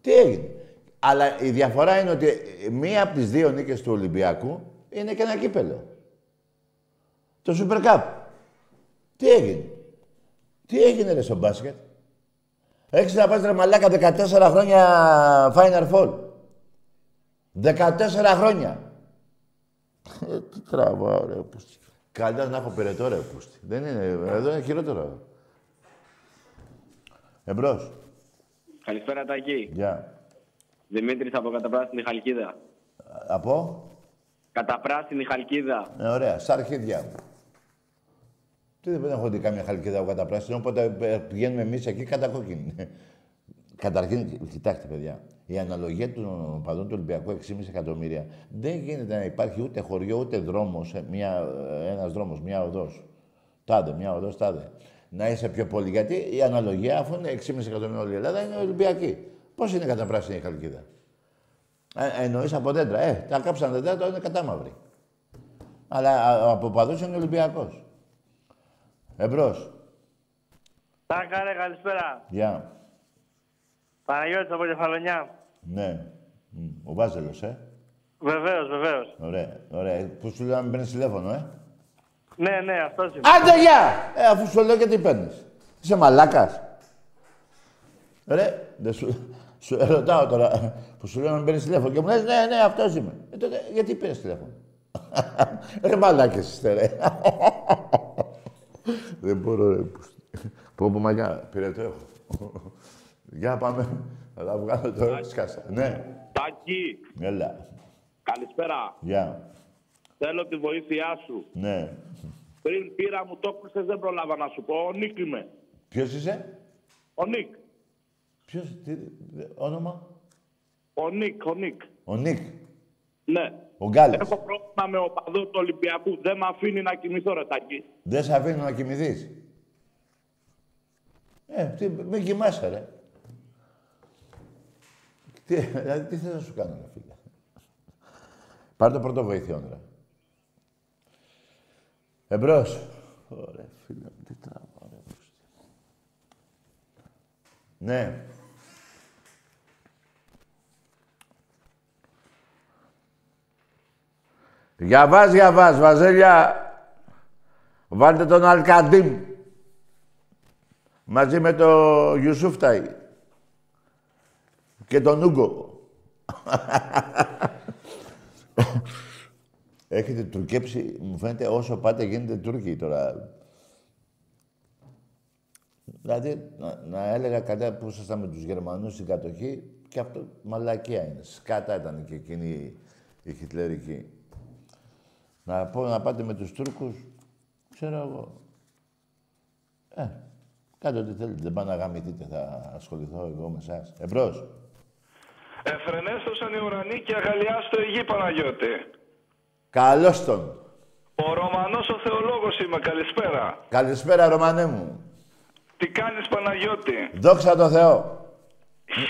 Τι έγινε. Αλλά η διαφορά είναι ότι μία από τις 2 νίκες του Ολυμπιακού είναι και ένα κύπελλο. Το Super Cup. Τι έγινε. Τι έγινε ρε στο μπάσκετ. Έχεις να πας ρε μαλάκα 14 χρόνια Final Four. 14 χρόνια. Τι τραβάω ρε πούστη. Καλύτερα να έχω περαιτό ρε πούστη. Δεν είναι, εδώ είναι χειρότερο. Εμπρός. Καλησπέρα Τάκη. Γεια. Δημήτρης από Καταπράσινη Χαλκίδα. Από? Καταπράσινη Χαλκίδα. Ναι, ωραία. Στα αρχίδια μου. Δεν έχω δει καμία χαλκίδα από καταπράσινη, οπότε πηγαίνουμε εμείς εκεί κατακόκκινη. Καταρχήν, κοιτάξτε παιδιά, η αναλογία των παδών του Ολυμπιακού 6,5 εκατομμύρια δεν γίνεται να υπάρχει ούτε χωριό ούτε δρόμος, ένας δρόμος, μια οδός. Τάδε, μια οδός, τάδε. Να είσαι πιο πολύ, γιατί η αναλογία αφού είναι 6,5 εκατομμύρια όλη η Ελλάδα είναι Ολυμπιακή. Πώς είναι καταπράσινη η χαλκίδα. Εννοείς από δέντρα. Τα κάψαν δέντρα, τώρα είναι κατάμαυρη. Αλλά από παδός είναι Ολυμπιακός. Εμπρός. Τάκα, ρε, καλησπέρα. Γεια. Παναγιώτης από Κεφαλονιά. Ναι. Ο Βάζελος, Βεβαίως, βεβαίως. Ωραία, ωραία. Που σου λέω να μην παίρνεις τηλέφωνο, Ναι, ναι, αυτός είναι. Άντε, γεια! Αφού σου λέω και τι παίρνεις. Είσαι μαλάκας. Ρε, δεν σου ρωτάω τώρα που σου λέω να μην παίρνεις τηλέφωνο. Και μου λες, ναι, ναι, αυτός είμαι. Τότε, γιατί πήρες τηλέφωνο. Ρε, μαλάκες είστε, ρε. Δεν μπορώ, ρε. Πω, μαγιά, πειρετό έχω. Για πάμε. Θα τα βγάλω τώρα, σκάσα. Ναι. Τάκη. Έλα. Καλησπέρα. Γεια. Θέλω τη βοήθειά σου. Ναι. Πριν πήρα μου το κλεισέ, δεν προλάβα να σου πω. Ο Νίκ είμαι. Ποιος είσαι? Ο Νίκ. Ποιος, τι, όνομα? Ο Νίκ, ο Νίκ. Ο Νίκ. Ναι. Ο Γκάλης. Έχω πρόβλημα με οπαδό του Ολυμπιακού. Δεν με αφήνει να κοιμηθώ, ρε Τάκη. Δεν σε αφήνει να κοιμηθείς. Μην κοιμάσαι, ρε. Τι θες να σου κάνω, ρε φίλε. Πάρε το πρώτο βοηθιόν, ρε. Εμπρός. Ωραία, φίλε, τι τράβω, ρε. Ναι. Για βάζ, Βαζέλια. Βάλτε τον Αλκαντίμ. Μαζί με τον Ιουσούφταϊ. Και τον Νούγκο. Έχετε τουρκέψει, μου φαίνεται, όσο πάτε γίνετε Τούρκοι τώρα. Δηλαδή, να έλεγα κατά που ήσασταν με τους Γερμανούς στην κατοχή και αυτό μαλακία είναι. Σκάτα ήταν και εκείνη η χιτλερική. Να πω να πάτε με τους Τούρκους, ξέρω εγώ. Κάντε ό,τι θέλετε, δεν πάνε να γαμηθείτε, θα ασχοληθώ εγώ με εσάς. Εμπρός. Εφρενέστωσαν οι ουρανοί και αγαλιάστο η γη, Παναγιώτη. Καλώς τον. Ο Ρωμανός ο Θεολόγος είμαι, καλησπέρα. Καλησπέρα, Ρωμανέ μου. Τι κάνεις, Παναγιώτη. Δόξα τω Θεώ.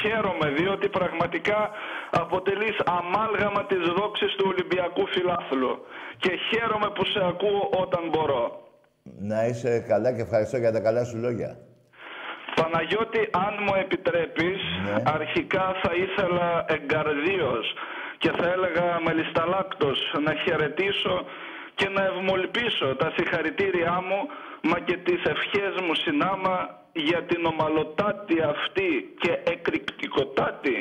Χαίρομαι, διότι πραγματικά αποτελείς αμάλγαμα της δόξης του Ολυμπιακού φιλάθλου. Και χαίρομαι που σε ακούω όταν μπορώ. Να είσαι καλά και ευχαριστώ για τα καλά σου λόγια. Παναγιώτη, αν μου επιτρέπεις, ναι. Αρχικά θα ήθελα εγκαρδίως και θα έλεγα μελισταλάκτος να χαιρετήσω και να ευμολυπήσω τα συγχαρητήριά μου, μα και τις ευχές μου συνάμα, για την ομαλοτάτη αυτή και εκρηκτικοτάτη,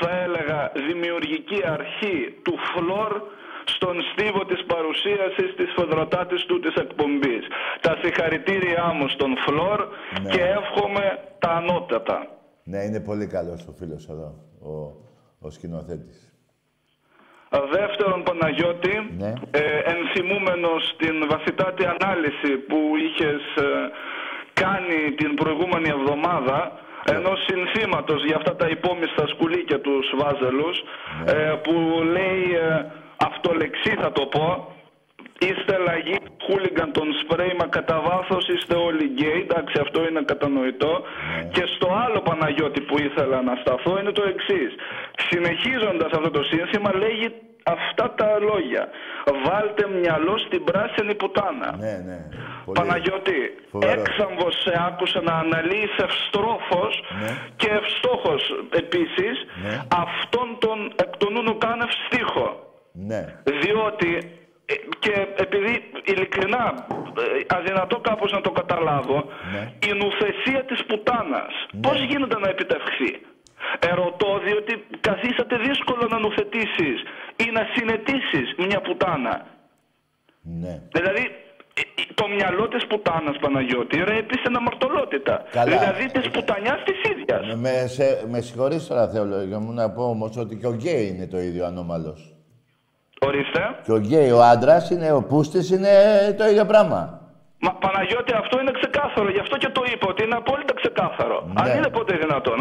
θα έλεγα, δημιουργική αρχή του φλόρ στον στίβο της παρουσίασης της φεδροτάτης του της εκπομπής. Τα συγχαρητήριά μου στον φλόρ, ναι. Και εύχομαι τα ανώτατα. Ναι, είναι πολύ καλός ο φίλος εδώ, ο σκηνοθέτης. Δεύτερον, Παναγιώτη, ναι. Ενθυμούμενος την βαθυτάτη ανάλυση που είχες κάνει την προηγούμενη εβδομάδα, yeah. Ενός συνθήματος για αυτά τα υπόμιστα σκουλίκια τους Βάζελους, yeah. Που λέει, αυτολεξή θα το πω, είστε λαγοί χούλιγκαν των σπρέι, μα κατά βάθος είστε όλοι γκέι, εντάξει αυτό είναι κατανοητό. Yeah. Και στο άλλο, Παναγιώτη, που ήθελα να σταθώ είναι το εξής. Συνεχίζοντας αυτό το σύνθημα λέγει αυτά τα λόγια. Βάλτε μυαλό στην πράσινη πουτάνα. Ναι, ναι. Παναγιώτη, έξαμβος σε άκουσα να αναλύεις ευστρόφος, ναι. Και ευστόχος επίσης, ναι. Αυτόν τον εκ των ούνου κάνευ στίχο. Ναι. Διότι Και επειδή ειλικρινά αδυνατό κάπως να το καταλάβω, η νουθεσία της πουτάνας πώς γίνεται να επιτευχθεί? Ερωτώ, διότι καθίσατε δύσκολο να νουθετήσεις ή να συνετήσεις μια πουτάνα. Ναι. Δηλαδή το μυαλό της πουτάνας, Παναγιώτη, ρέπει στην αμαρτωλότητα. Δηλαδή της πουτανιάς της ίδιας. Με συγχωρείς τώρα, θεολογία μου, να πω όμως ότι και ο γκέι είναι το ίδιο ανώμαλος. Ορίστε. Και ο γκέι, ο άντρας, είναι, ο πούστης, είναι το ίδιο πράγμα. Μα Παναγιώτη, αυτό είναι ξεκάθαρο. Γι' αυτό και το είπα, ότι είναι απόλυτα ξεκάθαρο. Ναι. Αν είναι ποτέ δυνατόν.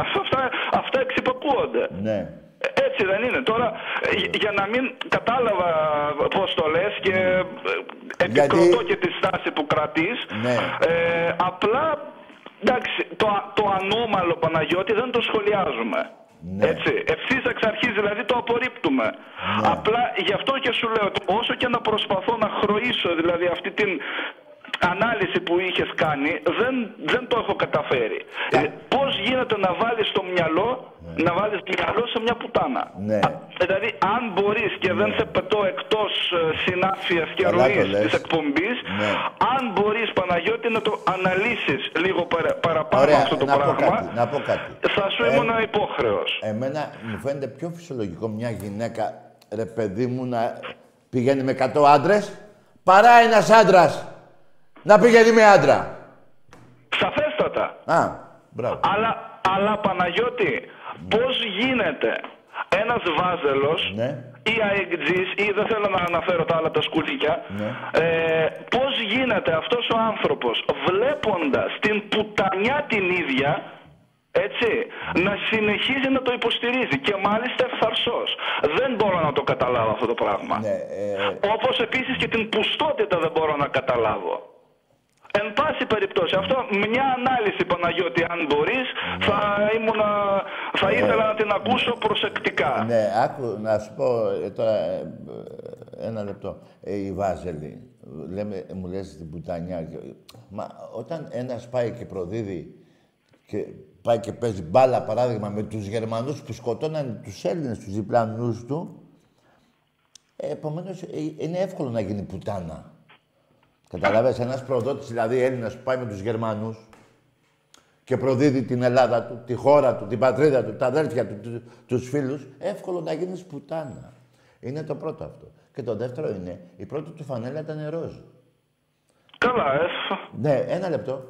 Αυτά εξυπακούονται. Ναι. Έτσι δεν είναι. Τώρα, για να μην κατάλαβα πώς το λες και επικροτώ και τη στάση που κρατείς, ναι. Απλά, εντάξει, το ανώμαλο, Παναγιώτη, δεν το σχολιάζουμε. Ναι. Έτσι, ευθύς εξ αρχής, δηλαδή το απορρίπτουμε. Ναι. Απλά γι' αυτό και σου λέω ότι όσο και να προσπαθώ να χροίσω, δηλαδή αυτή την ανάλυση που είχες κάνει, δεν το έχω καταφέρει. Πώς γίνεται να βάλεις το μυαλό, ναι. να βάλεις μυαλό σε μια πουτάνα. Ναι. Δηλαδή, αν μπορείς και ναι. δεν σε πετώ εκτός συνάφειας και ροής της εκπομπής, ναι. αν μπορείς, Παναγιώτη, να το αναλύσεις λίγο παραπάνω. Ωραία, αυτό το πράγμα, θα σου ήμουν υπόχρεος. Εμένα μου φαίνεται πιο φυσιολογικό μια γυναίκα, ρε παιδί μου, να πηγαίνει με 100 άντρες, παρά ένας άντρας να πηγαίνει με άντρα. Σαφέστατα. Α, μπράβο. Αλλά Παναγιώτη, ναι. πώς γίνεται ένας βάζελος ναι. ή αεκτζής ή δεν θέλω να αναφέρω τα άλλα τα σκουλίκια, ναι. Πώς γίνεται αυτός ο άνθρωπος, βλέποντας την πουτανιά την ίδια, έτσι, να συνεχίζει να το υποστηρίζει και μάλιστα ευθαρσός. Δεν μπορώ να το καταλάβω αυτό το πράγμα. Ναι, όπως επίσης και την πουστότητα δεν μπορώ να καταλάβω. Εν πάση περιπτώσει, αυτό μια ανάλυση, Παναγιώτη, αν μπορείς, ναι. θα ήθελα να την ακούσω προσεκτικά. Ναι, άκου, να σου πω τώρα ένα λεπτό. Η Βάζελη, μου λες την πουτανιά. Μα όταν ένας πάει και προδίδει και πάει και παίζει μπάλα, παράδειγμα, με τους Γερμανούς που σκοτώναν τους Έλληνες, τους διπλανούς του, επομένως είναι εύκολο να γίνει πουτάνα. Καταλαβαίνεις, ένας προδότης, δηλαδή Έλληνας που πάει με τους Γερμανούς και προδίδει την Ελλάδα του, τη χώρα του, την πατρίδα του, τα αδέρφια του, τους φίλους, εύκολο να γίνεις πουτάνα. Είναι το πρώτο αυτό. Και το δεύτερο είναι, η πρώτη του φανέλα ήταν ροζ. Καλά, ναι, ένα λεπτό.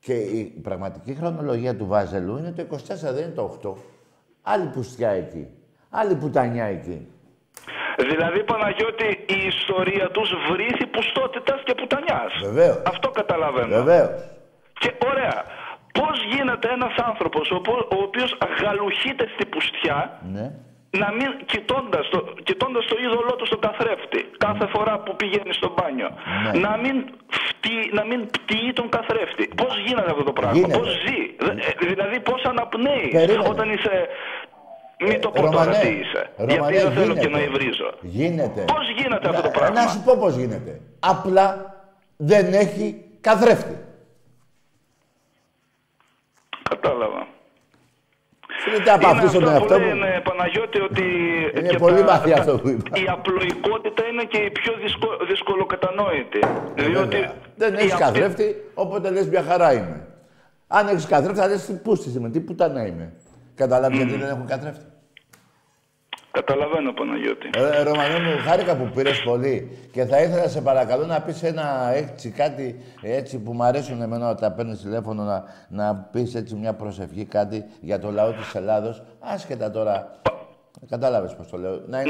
Και η πραγματική χρονολογία του Βάζελου είναι το 24, δεν είναι το 8. Άλλη πουστιά εκεί. Άλλη πουτανιά εκεί. Δηλαδή, Παναγιώτη, η ιστορία τους βρήθη πουστότητας και πουτανιάς. Βεβαίως. Αυτό καταλαβαίνω. Βεβαίως. Και ωραία. Πώς γίνεται ένας άνθρωπος ο οποίος γαλουχείται στη πουστιά, ναι. να μην κοιτώντας το είδωλό του στον καθρέφτη κάθε φορά που πηγαίνει στο μπάνιο, ναι. να μην πτύει τον καθρέφτη. Πώς γίνεται αυτό το πράγμα, γίνεται. Πώς ζει, δηλαδή πώς αναπνέει όταν είσαι... Μην το πω τώρα τι είσαι, γιατί δεν θέλω και να υβρίζω. Γίνεται. Πώς γίνεται αυτό το πράγμα. Να σου πω πώς γίνεται. Απλά δεν έχει καθρέφτη. Κατάλαβα. Από είναι αυτό που λένε, Παναγιώτη, ότι είναι και πολύ βαθιά αυτό που είπα. Η απλοϊκότητα είναι και η πιο δυσκολοκατανόητη. Διότι δεν έχει καθρέφτη, οπότε λες μια χαρά είμαι. Αν έχεις καθρέφτη, θα λες τι πούστης είμαι, τι πουτανά είμαι. Καταλάβει γιατί δεν έχουν καθρέφτη. Καταλαβαίνω, Παναγιώτη. Ρωμανέ μου, χάρηκα που πήρες πολύ. Και θα ήθελα, σε παρακαλώ, να πεις ένα έτσι κάτι έτσι που μου αρέσουν εμένα όταν παίρνεις τηλέφωνο, να πεις έτσι μια προσευχή, κάτι για το λαό της Ελλάδος. Άσχετα τώρα. Κατάλαβες πώς το λέω. Ναι.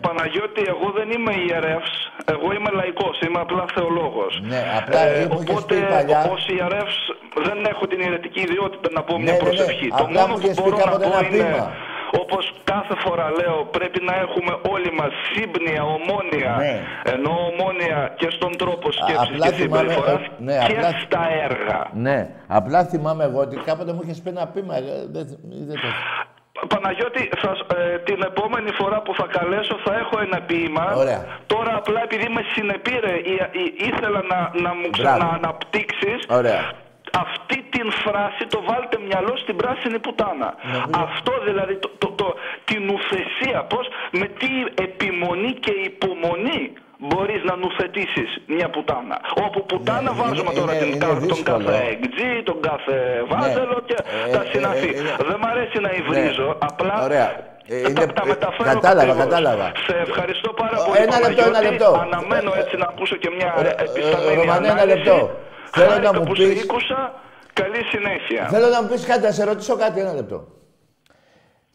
Παναγιώτη, εγώ δεν είμαι ιερεύς. Εγώ είμαι λαϊκός. Είμαι απλά θεολόγος. Ναι, απλά οπότε, ως ιερεύς, δεν έχω την ιερετική ιδιότητα να πω μια προσευχή. Το μόνο που μπορώ να πω είναι, όπως κάθε φορά λέω, πρέπει να έχουμε όλοι μας σύμπνοια, ομόνοια. Ναι. Ενώ ομόνοια και στον τρόπο σκέψης και συμπεριφοράς και στα έργα. Ναι, απλά θυμάμαι εγώ ότι κάποτε μου είχες πει ένα πείμα. Παναγιώτη, την επόμενη φορά που θα καλέσω θα έχω ένα ποίημα. Ωραία. Τώρα απλά επειδή με συνεπήρε, ήθελα να μου ξανααναπτύξεις αυτή την φράση, το βάλτε μυαλό στην πράσινη πουτάνα. Αυτό δηλαδή, την ουθεσία, πώς, με τι επιμονή και υπομονή μπορείς να νουθετήσεις μια πουτάνα. Όπου πουτάνα βάζουμε τώρα τον κάθε εκτζή, τον κάθε βάζελο και τα συναφή. Δεν μ' αρέσει να υβρίζω, απλά... Κατάλαβα. Σε ευχαριστώ πάρα πολύ. Ένα λεπτό. Αναμένω έτσι να ακούσω και μια επισταμένη ανάλυση. Θέλω να μου πεις... Καλή συνέχεια. Θέλω να μου πεις κάτι, να σε ρωτήσω κάτι, ένα λεπτό.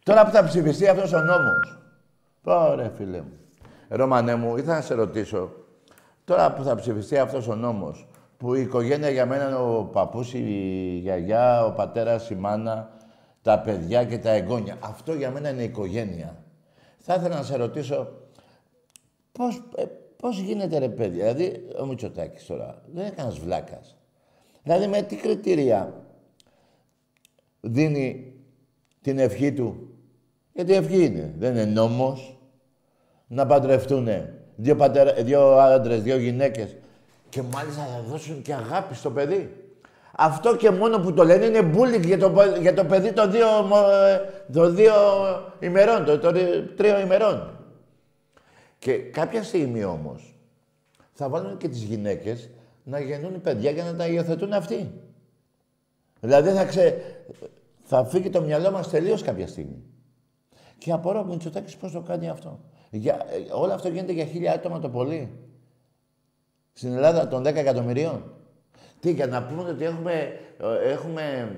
Τώρα που θα ψηφιστεί αυτός ο νόμος. Ωραία, φίλε μου. Ρωμανέ μου, ήθελα να σε ρωτήσω. Τώρα που θα ψηφιστεί αυτός ο νόμος, που η οικογένεια για μένα είναι ο παππούς, η γιαγιά, ο πατέρας, η μάνα, τα παιδιά και τα εγγόνια. Αυτό για μένα είναι η οικογένεια. Θα ήθελα να σε ρωτήσω πώς γίνεται ρε παιδί. Δηλαδή, ο Μητσοτάκης τώρα, δεν είναι κανένας βλάκας. Δηλαδή, με τι κριτήρια δίνει την ευχή του. Γιατί ευχή είναι. Δεν είναι νόμος να παντρευτούν δύο άντρες, δύο γυναίκες. Και μάλιστα θα δώσουν και αγάπη στο παιδί. Αυτό και μόνο που το λένε είναι bullying για το παιδί των τριών ημερών. Και κάποια στιγμή όμως θα βάλουν και τις γυναίκες να γεννούν παιδιά για να τα υιοθετούν αυτοί. Δηλαδή θα φύγει το μυαλό μας τελείως κάποια στιγμή. Και απορώ με Μητσοτάκης πώς το κάνει αυτό. Όλο αυτό γίνεται για 1.000 άτομα το πολύ. Στην Ελλάδα των 10 εκατομμυρίων. Τι, για να πούμε ότι έχουμε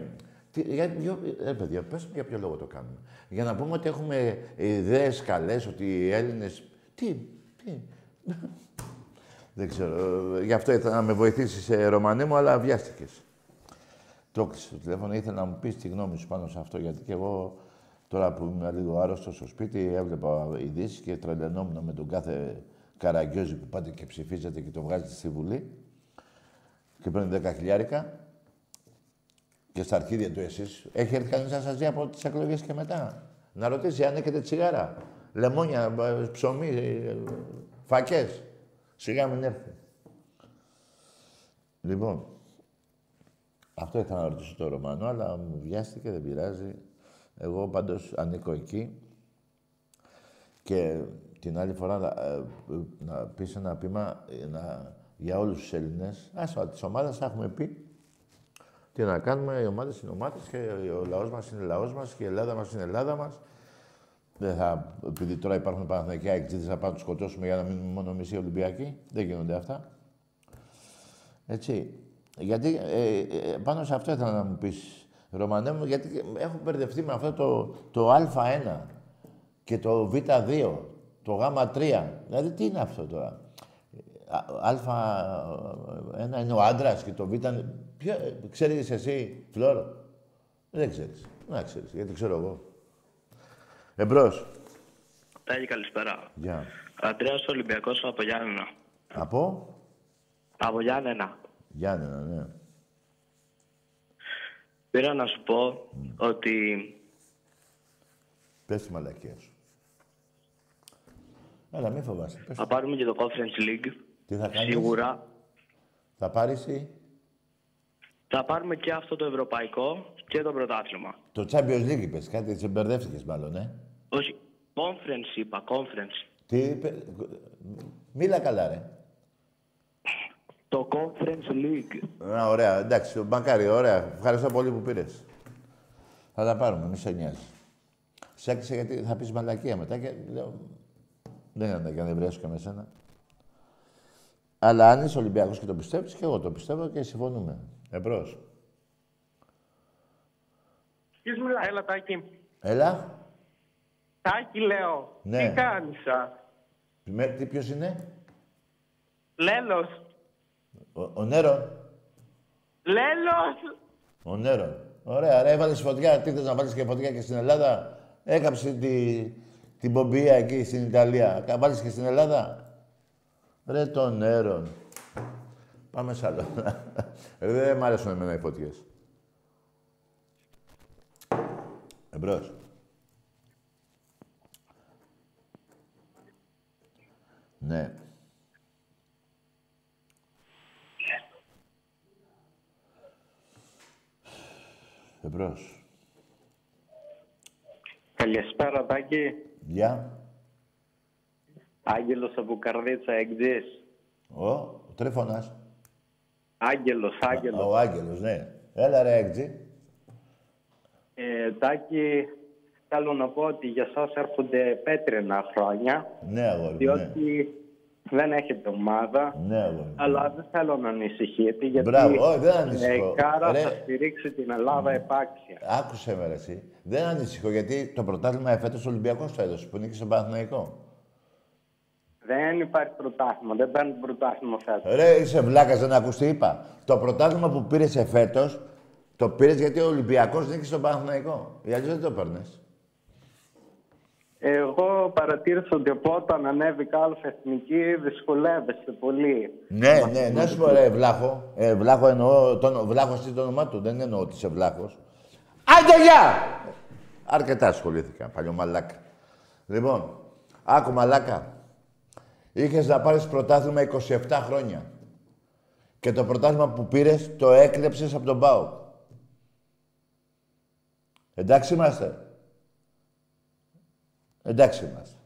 παιδιά, πες για ποιο λόγο το κάνουμε. Για να πούμε ότι έχουμε ιδέες καλές, ότι οι Έλληνες... Τι... Δεν ξέρω. Γι' αυτό ήθελα να με βοηθήσεις, Ρωμανέ μου, αλλά βιάστηκες. Το κλείσε το τηλέφωνο. Ήθελα να μου πεις τη γνώμη σου πάνω σε αυτό, γιατί και εγώ τώρα που είμαι λίγο άρρωστος στο σπίτι, έβλεπα ειδήσεις και τρελαινόμουν με τον κάθε καραγκιόζη που πάτε και ψηφίζετε και το βγάζετε στη Βουλή. Και παίρνει 10.000 και στα αρχίδια του εσείς. Έχει έρθει κανείς να σας δει από τις εκλογές και μετά. Να ρωτήσει αν έχετε τσιγάρα, λεμόνια, ψωμί, φακές. Σιγά μην έρθει. Λοιπόν, αυτό ήθελα να ρωτήσω το Ρωμανό, αλλά μου βιάστηκε, δεν πειράζει. Εγώ πάντως ανήκω εκεί. Και την άλλη φορά να πεις ένα πείμα για όλους τους Έλληνες. Άσχετα της ομάδας θα έχουμε πει τι να κάνουμε. Οι ομάδες είναι ομάδες και ο λαός μας είναι λαός μας και η Ελλάδα μας είναι Ελλάδα μας. Δεν θα, επειδή τώρα υπάρχουν Παναθηναϊκοί αεξίδες, θα πάμε τους σκοτώσουμε για να μείνουμε μόνο μισή Ολυμπιακοί. Δεν γίνονται αυτά. Έτσι. Γιατί πάνω σε αυτό ήθελα να μου πεις, Ρωμανέ μου, γιατί έχω μπερδευτεί με αυτό το Α1 και το Β2, το Γ3. Δηλαδή τι είναι αυτό τώρα. Α1 είναι ο άντρας και το Β είναι... Ξέρεις εσύ, Φλόρο. Δεν ξέρεις. Να ξέρεις, γιατί ξέρω εγώ. Εμπρός. Τάκη, καλησπέρα. Γεια. Αντρέας Ολυμπιακός από Γιάννενα. Από? Από Γιάννενα. Γιάννενα, ναι. Πήρα να σου πω ότι... Πες τη μαλακία σου. Έλα, μην φοβάσαι. Θα πάρουμε και το Conference League. Τι θα κάνεις? Σίγουρα. Θα πάρεις ή... Θα πάρουμε και αυτό το ευρωπαϊκό και το πρωτάθλημα. Το Champions League είπες, κάτι σε μπερδεύτηκες μάλλον, Όχι, Conference είπα, Conference. Τι είπε, μίλα καλά ρε. Το Conference League. Ωραία, εντάξει, μπακάρι, ωραία. Ευχαριστώ πολύ που πήρες. Θα τα πάρουμε, μη σε νοιάζει. Σέξε γιατί θα πεις μαλακία μετά και λέω... Δεν είναι για να ευρεάσω και με σένα. Αλλά αν είσαι Ολυμπιακός και το πιστεύεις, και εγώ το πιστεύω και συμφωνούμε. Εμπρός. Έλα, Τάκη. Έλα. Τάκη, λέω. Ναι. Τι κάνησα. Τι ποιος είναι? Λέλος. Ο Νέρο. Λέλος. Ο Νέρο. Ωραία, ρε, έβαλες φωτιά. Τι θες να βάλεις και φωτιά και στην Ελλάδα. Έκαψε την πομπία εκεί στην Ιταλία. Βάλεις και στην Ελλάδα. Ρε τον Νέρο. Πάμε σ' άλλο. Δεν μ' αρέσουν εμένα οι φωτιές. Εμπρός. Ναι. Εμπρός. Καλησπέρα, Τάκη. Γεια. Άγγελος από Καρδίτσα, Εκτζής. Ο Τρίφωνας. Άγγελος, Άγγελος. Ο Άγγελος, ναι. Έλα ρε Εκτζή. Τάκη, θέλω να πω ότι για σας έρχονται πέτρινα χρόνια. Ναι, αγόρι, διότι ναι. Δεν έχετε ομάδα, ναι, αλλά δεν θέλω να ανησυχείτε, γιατί η Κάρα θα στηρίξει την Ελλάδα επάξια. Άκουσε με, εσύ. Δεν ανησυχώ, γιατί το πρωτάθλημα εφέτος ο Ολυμπιακός το έδωσε, που νίκησε στον Παναθηναϊκό. Δεν υπάρχει πρωτάθλημα, δεν παίρνει πρωτάθλημα φέτος. Ρε, είσαι βλάκας, δεν ακούς τι είπα. Το πρωτάθλημα που πήρες εφέτος, το πήρες γιατί ο Ολυμπιακός νίκησε στον Παναθηναϊκό. Γιατί δεν το παίρνες. Εγώ παρατήρησα ότι όταν ανέβηκα αλφα-εθνική δυσκολεύεσαι πολύ. Ναι, ναι, να σου πω ρε βλάχο. Βλάχο εννοώ, βλάχος είναι το όνομά του, δεν εννοώ ότι είσαι βλάχος. Άντε γεια! Αρκετά ασχολήθηκα, παλιό μαλάκα. Λοιπόν, άκου μαλάκα. Είχες να πάρεις πρωτάθλημα 27 χρόνια. Και το πρωτάθλημα που πήρες το έκλεψες από τον ΠΑΟΚ. Εντάξει είμαστε. Εντάξει μας.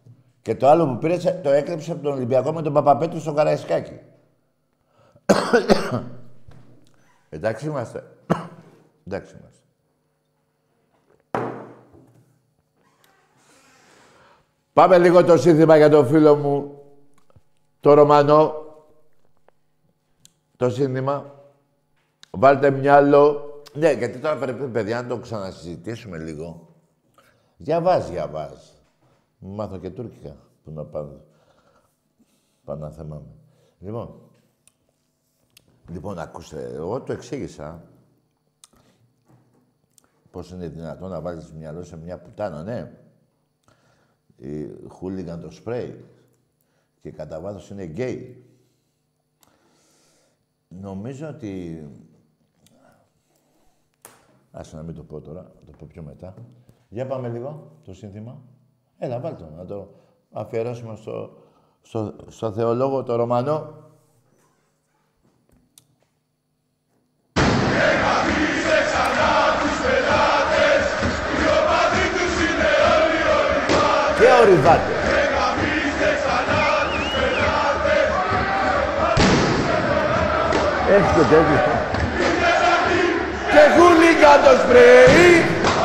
Και το άλλο που πήρε το έκλεψε από τον Ολυμπιακό με τον Παπαπέτρου στο Καραϊσκάκι. Εντάξει είμαστε. Εντάξει είμαστε. Πάμε λίγο το σύνθημα για τον φίλο μου, το Ρωμανό. Το σύνθημα. Βάλτε μυαλό. Ναι, γιατί τώρα πρέπει, παιδιά, να το ξανασυζητήσουμε λίγο. Διαβάζει. Μάθω και τουρκικά που να πάνε. Παναθεμάμαι. Λοιπόν, ακούστε, εγώ το εξήγησα. Πώς είναι δυνατόν να βάλεις μυαλό σε μια πουτάνα, ναι. Η χούλιγαν το σπρέι και κατά βάθος είναι γκέι. Νομίζω ότι... Άσε να μην το πω τώρα, το πω πιο μετά. Για πάμε λίγο το σύνθημα. Έλα, βάλτε να το αφιερώσουμε στο θεολόγο, το Ρωμανό. Εβαθήσε ξανά τους πελάτες, οι οπαδοί τους είναι όλοι ορειβάτες. Και ορειβάτες. Εβαθήσε ξανά τους πελάτες, οι οπαδοί τους είναι όλοι ορειβάτες. Έχει και τέτοιο. Και χούλικα το σπρέι,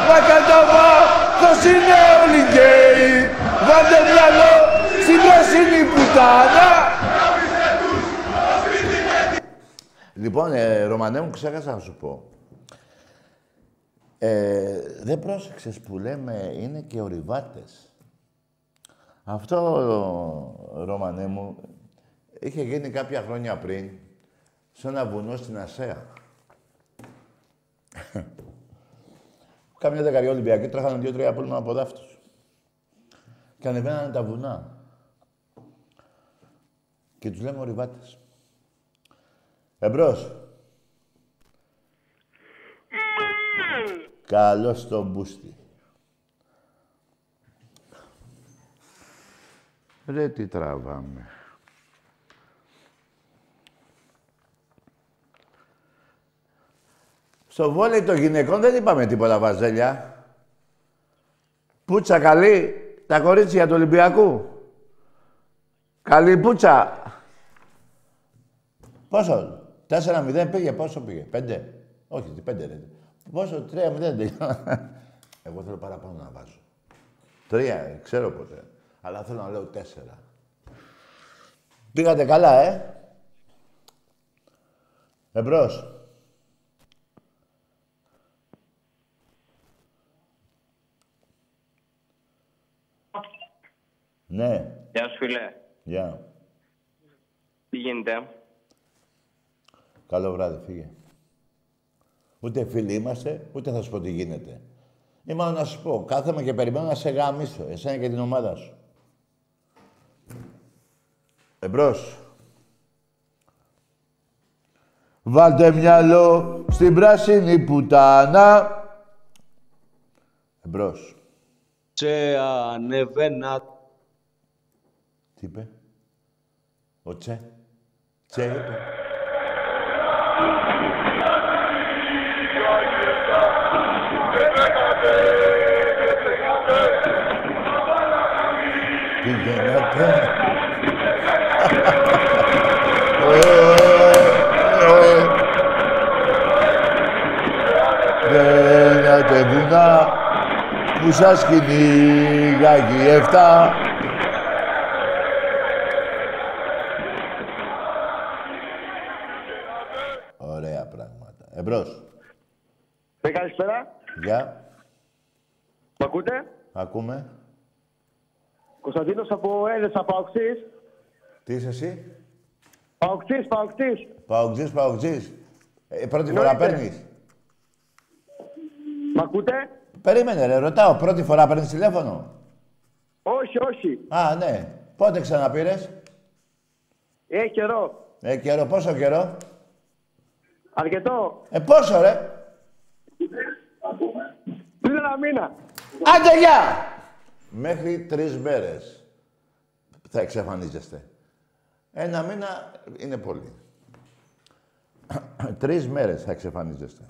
να καταβάω. Αυτός είναι όλοι γκέι, βάντε μυαλό, συντροσύνη πουτάνα. Λοιπόν, Ρωμανέ μου, ξέχασα να σου πω. Δεν πρόσεξες που λέμε, είναι και ορειβάτες. Αυτό, Ρωμανέ μου, είχε γίνει κάποια χρόνια πριν, σε ένα βουνό στην Ασσέα. Κάμια δεκαριά Ολυμπιακή τρέχανε 2-3 πούλμα από δάφτους. Και ανεβαίνανε τα βουνά. Και τους λέμε ορειβάτες. Εμπρός. Καλώς τον μπούστη. Ρε τι τραβάμε. Στο βόλεϊ των γυναικών δεν είπαμε τίποτα, βαζέλια. Πούτσα καλή, τα κορίτσια του Ολυμπιακού. Καλή πούτσα. Πόσο, 4-0 πήγε, πόσο πήγε, 5. Όχι, 5 δεν. Πόσο, 3-0 πήγε. Εγώ θέλω παραπάνω να βάζω. 3, ξέρω ποτέ. Αλλά θέλω να λέω 4. Πήγατε καλά, Εμπρός. Ναι. Γεια σου, φίλε. Γεια. Τι γίνεται. Καλό βράδυ, φύγε. Ούτε φίλοι είμαστε, ούτε θα σου πω τι γίνεται. Ή μάλλον να σου πω, κάθομαι και περιμένω να σε γαμίσω, εσένα και την ομάδα σου. Εμπρός. Βάλτε μυαλό στην πράσινη πουτάνα. Εμπρός. Σε ανεβαίνα. Τι είπε, ο Τσε είπε. Τι γίνεται. που σας κυνήγαγε εφτά. Ωραία πράγματα. Εμπρός. Καλησπέρα. Γεια. Μ' ακούτε. Ακούμε. Κωνσταντίνος από Έλεσσα, Παοξής. Τι είσαι εσύ. Παοξής, Παοξής. Παοξής. Πρώτη φορά παίρνεις. Μ' ακούτε. Περίμενε ρε, ρωτάω. Πρώτη φορά παίρνεις τηλέφωνο. Όχι. Α, ναι. Πότε ξαναπήρες. Καιρό. Καιρό. Πόσο καιρό. Αρκετό. Πόσο ρε. Πριν ένα μήνα. Άντε, γεια! Μέχρι 3 μέρες θα εξαφανίζεστε. Ένα μήνα είναι πολύ. 3 μέρες θα εξαφανίζεστε.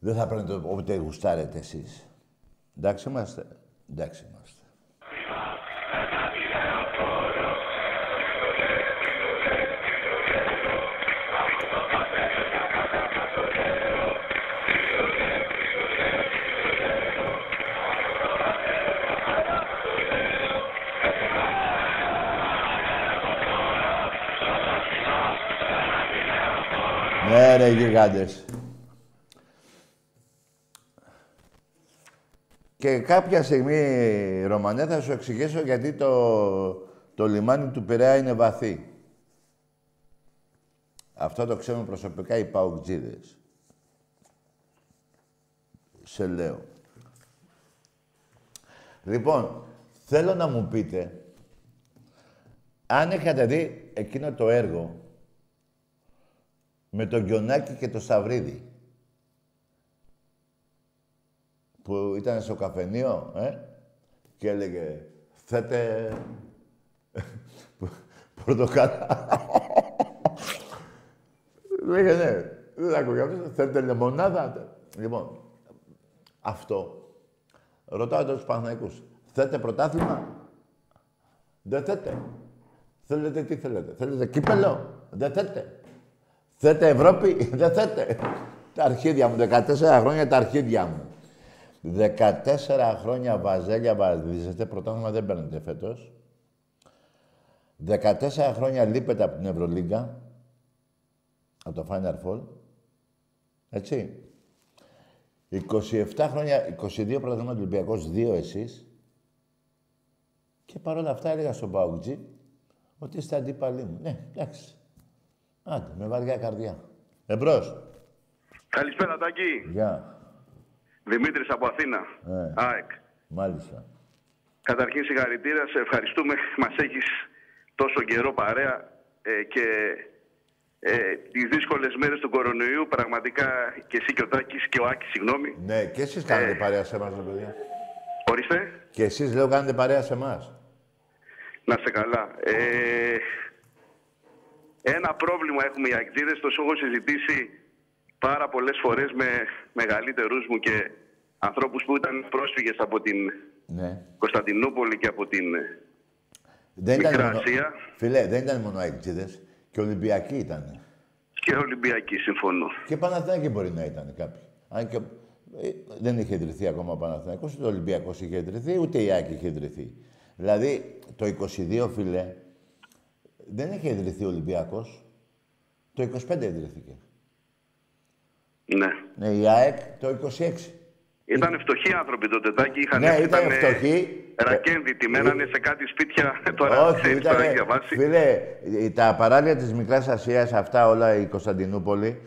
Δεν θα πρέπει όποτε γουστάρετε εσείς. Εντάξει είμαστε. Εντάξει είμαστε. Ρε γιγάντες. Και κάποια στιγμή, Ρωμανέ, θα σου εξηγήσω γιατί το λιμάνι του Πειραιά είναι βαθύ. Αυτό το ξέρουν προσωπικά οι παουτζίδες. Σε λέω. Λοιπόν, θέλω να μου πείτε, αν είχατε δει εκείνο το έργο, με τον Γκιονάκη και το Σταυρίδη. Που ήταν στο καφενείο, και έλεγε, θέτε πορτοκάλα. Λέγε, ναι, δεν ακούγαμε, θέτε λεμονάδα. Λοιπόν, αυτό. Ρωτάω τους Παναθηναϊκούς, θέτε πρωτάθλημα. Δεν θέτε. Θέλετε τι θέλετε. Θέλετε κύπελο. Δεν θέτε. Θέτε Ευρώπη, δεν θέτε. Τα αρχίδια μου, 14 χρόνια τα αρχίδια μου. 14 χρόνια βαζέλια βαδίζετε, πρωτάθλημα δεν παίρνετε φέτος. 14 χρόνια λείπετε από την Ευρωλίγκα, από το Final Four. Έτσι. 27 χρόνια, 22 πρωτάθλημα του Ολυμπιακός, 2 εσείς. Και παρόλα αυτά έλεγα στον Παουτζή ότι είστε αντίπαλοι μου. Ναι, εντάξει. Άντε, με βαριά καρδιά. Εμπρός. Καλησπέρα, Τάκη. Γεια. Δημήτρης από Αθήνα. ΑΕΚ. Μάλιστα. Καταρχήν, συγχαρητήρια. Σε ευχαριστούμε. Μας έχεις τόσο καιρό παρέα και τις δύσκολες μέρες του κορονοϊού. Πραγματικά και εσύ και ο Τάκης και ο Άκης, συγγνώμη. Ναι, και εσείς κάνετε παρέα σε εμάς, παιδιά. Ορίστε. Και εσείς, λέω, κάνετε παρέα σε εμάς. Να είστε καλά. Ένα πρόβλημα έχουμε οι ακτίδες, το έχω συζητήσει πάρα πολλές φορές με μεγαλύτερους μου και ανθρώπους που ήταν πρόσφυγες από την Κωνσταντινούπολη και από την Μικρά Ασία. Φίλε, δεν ήταν μόνο ακτίδες, και Ολυμπιακοί ήταν. Και Ολυμπιακοί, συμφωνώ. Και Παναθηναϊκοί μπορεί να ήταν κάποιοι. Αν και δεν είχε ιδρυθεί ακόμα ο Παναθηναϊκός, ούτε ο Ολυμπιακός είχε ιδρυθεί, ούτε η Άκη είχε ιδρυθεί. Δηλαδή το 22, φίλε. Δεν είχε ιδρυθεί ο Ολυμπιακός. Το 25 ιδρύθηκε. Ναι. Ναι, η ΑΕΚ το 26. Ήτανε φτωχοί άνθρωποι τότε, Τάκη. Ναι, ήτανε φτωχοί. Ρακένδυτοι, μένανε σε κάτι σπίτια. Τώρα όχι, ήτανε, φίλε, τα παράλια της Μικράς Ασίας, αυτά όλα η Κωνσταντινούπολη,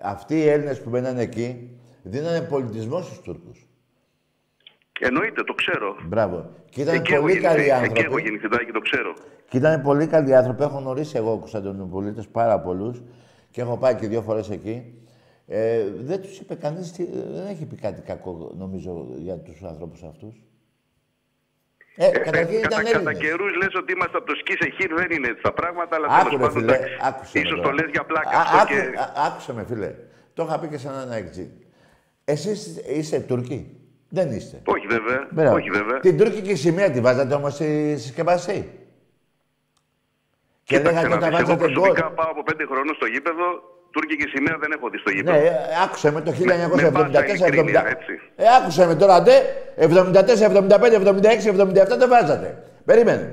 αυτοί οι Έλληνες που μένανε εκεί, δίνανε πολιτισμό στους Τούρκους. Εννοείται, το ξέρω. Μπράβο. Και ήταν πολύ καλοί άνθρωποι. Και εγώ γεννηθητάκι, το ξέρω. Και ήταν πολύ καλοί άνθρωποι. Έχω γνωρίσει εγώ Κουσταντινούπολιτες πάρα πολλούς και έχω πάει και 2 φορές εκεί. Δεν τους είπε κανείς, δεν έχει πει κάτι κακό, νομίζω, για τους ανθρώπους αυτούς. Καταρχήν ήταν Έλληνες. Κατά καιρούς λες ότι είμαστε από το σκι σε χείρ, δεν είναι έτσι τα πράγματα, αλλά τέλος πάντων, ίσως το λες για πλάκα. Άκουσε με, φίλε. Το είχα πει και σαν ένα εκτζή. Εσείς είστε Τούρκοι. Δεν είστε. Όχι βέβαια. Μπράβο. Όχι βέβαια. Την τουρκική σημαία τη βάζατε όμως στη συσκευασία. Και δεν θα την βάζατε. Εγώ προσωπικά πάω από 5 χρόνων στο γήπεδο τουρκική σημαία δεν έχω δει στο γήπεδο. Ναι, άκουσα με το 1974. Άκουσα με τώρα, ντε, 74, 75, 76, 77 δεν βάζατε. Περίμενε.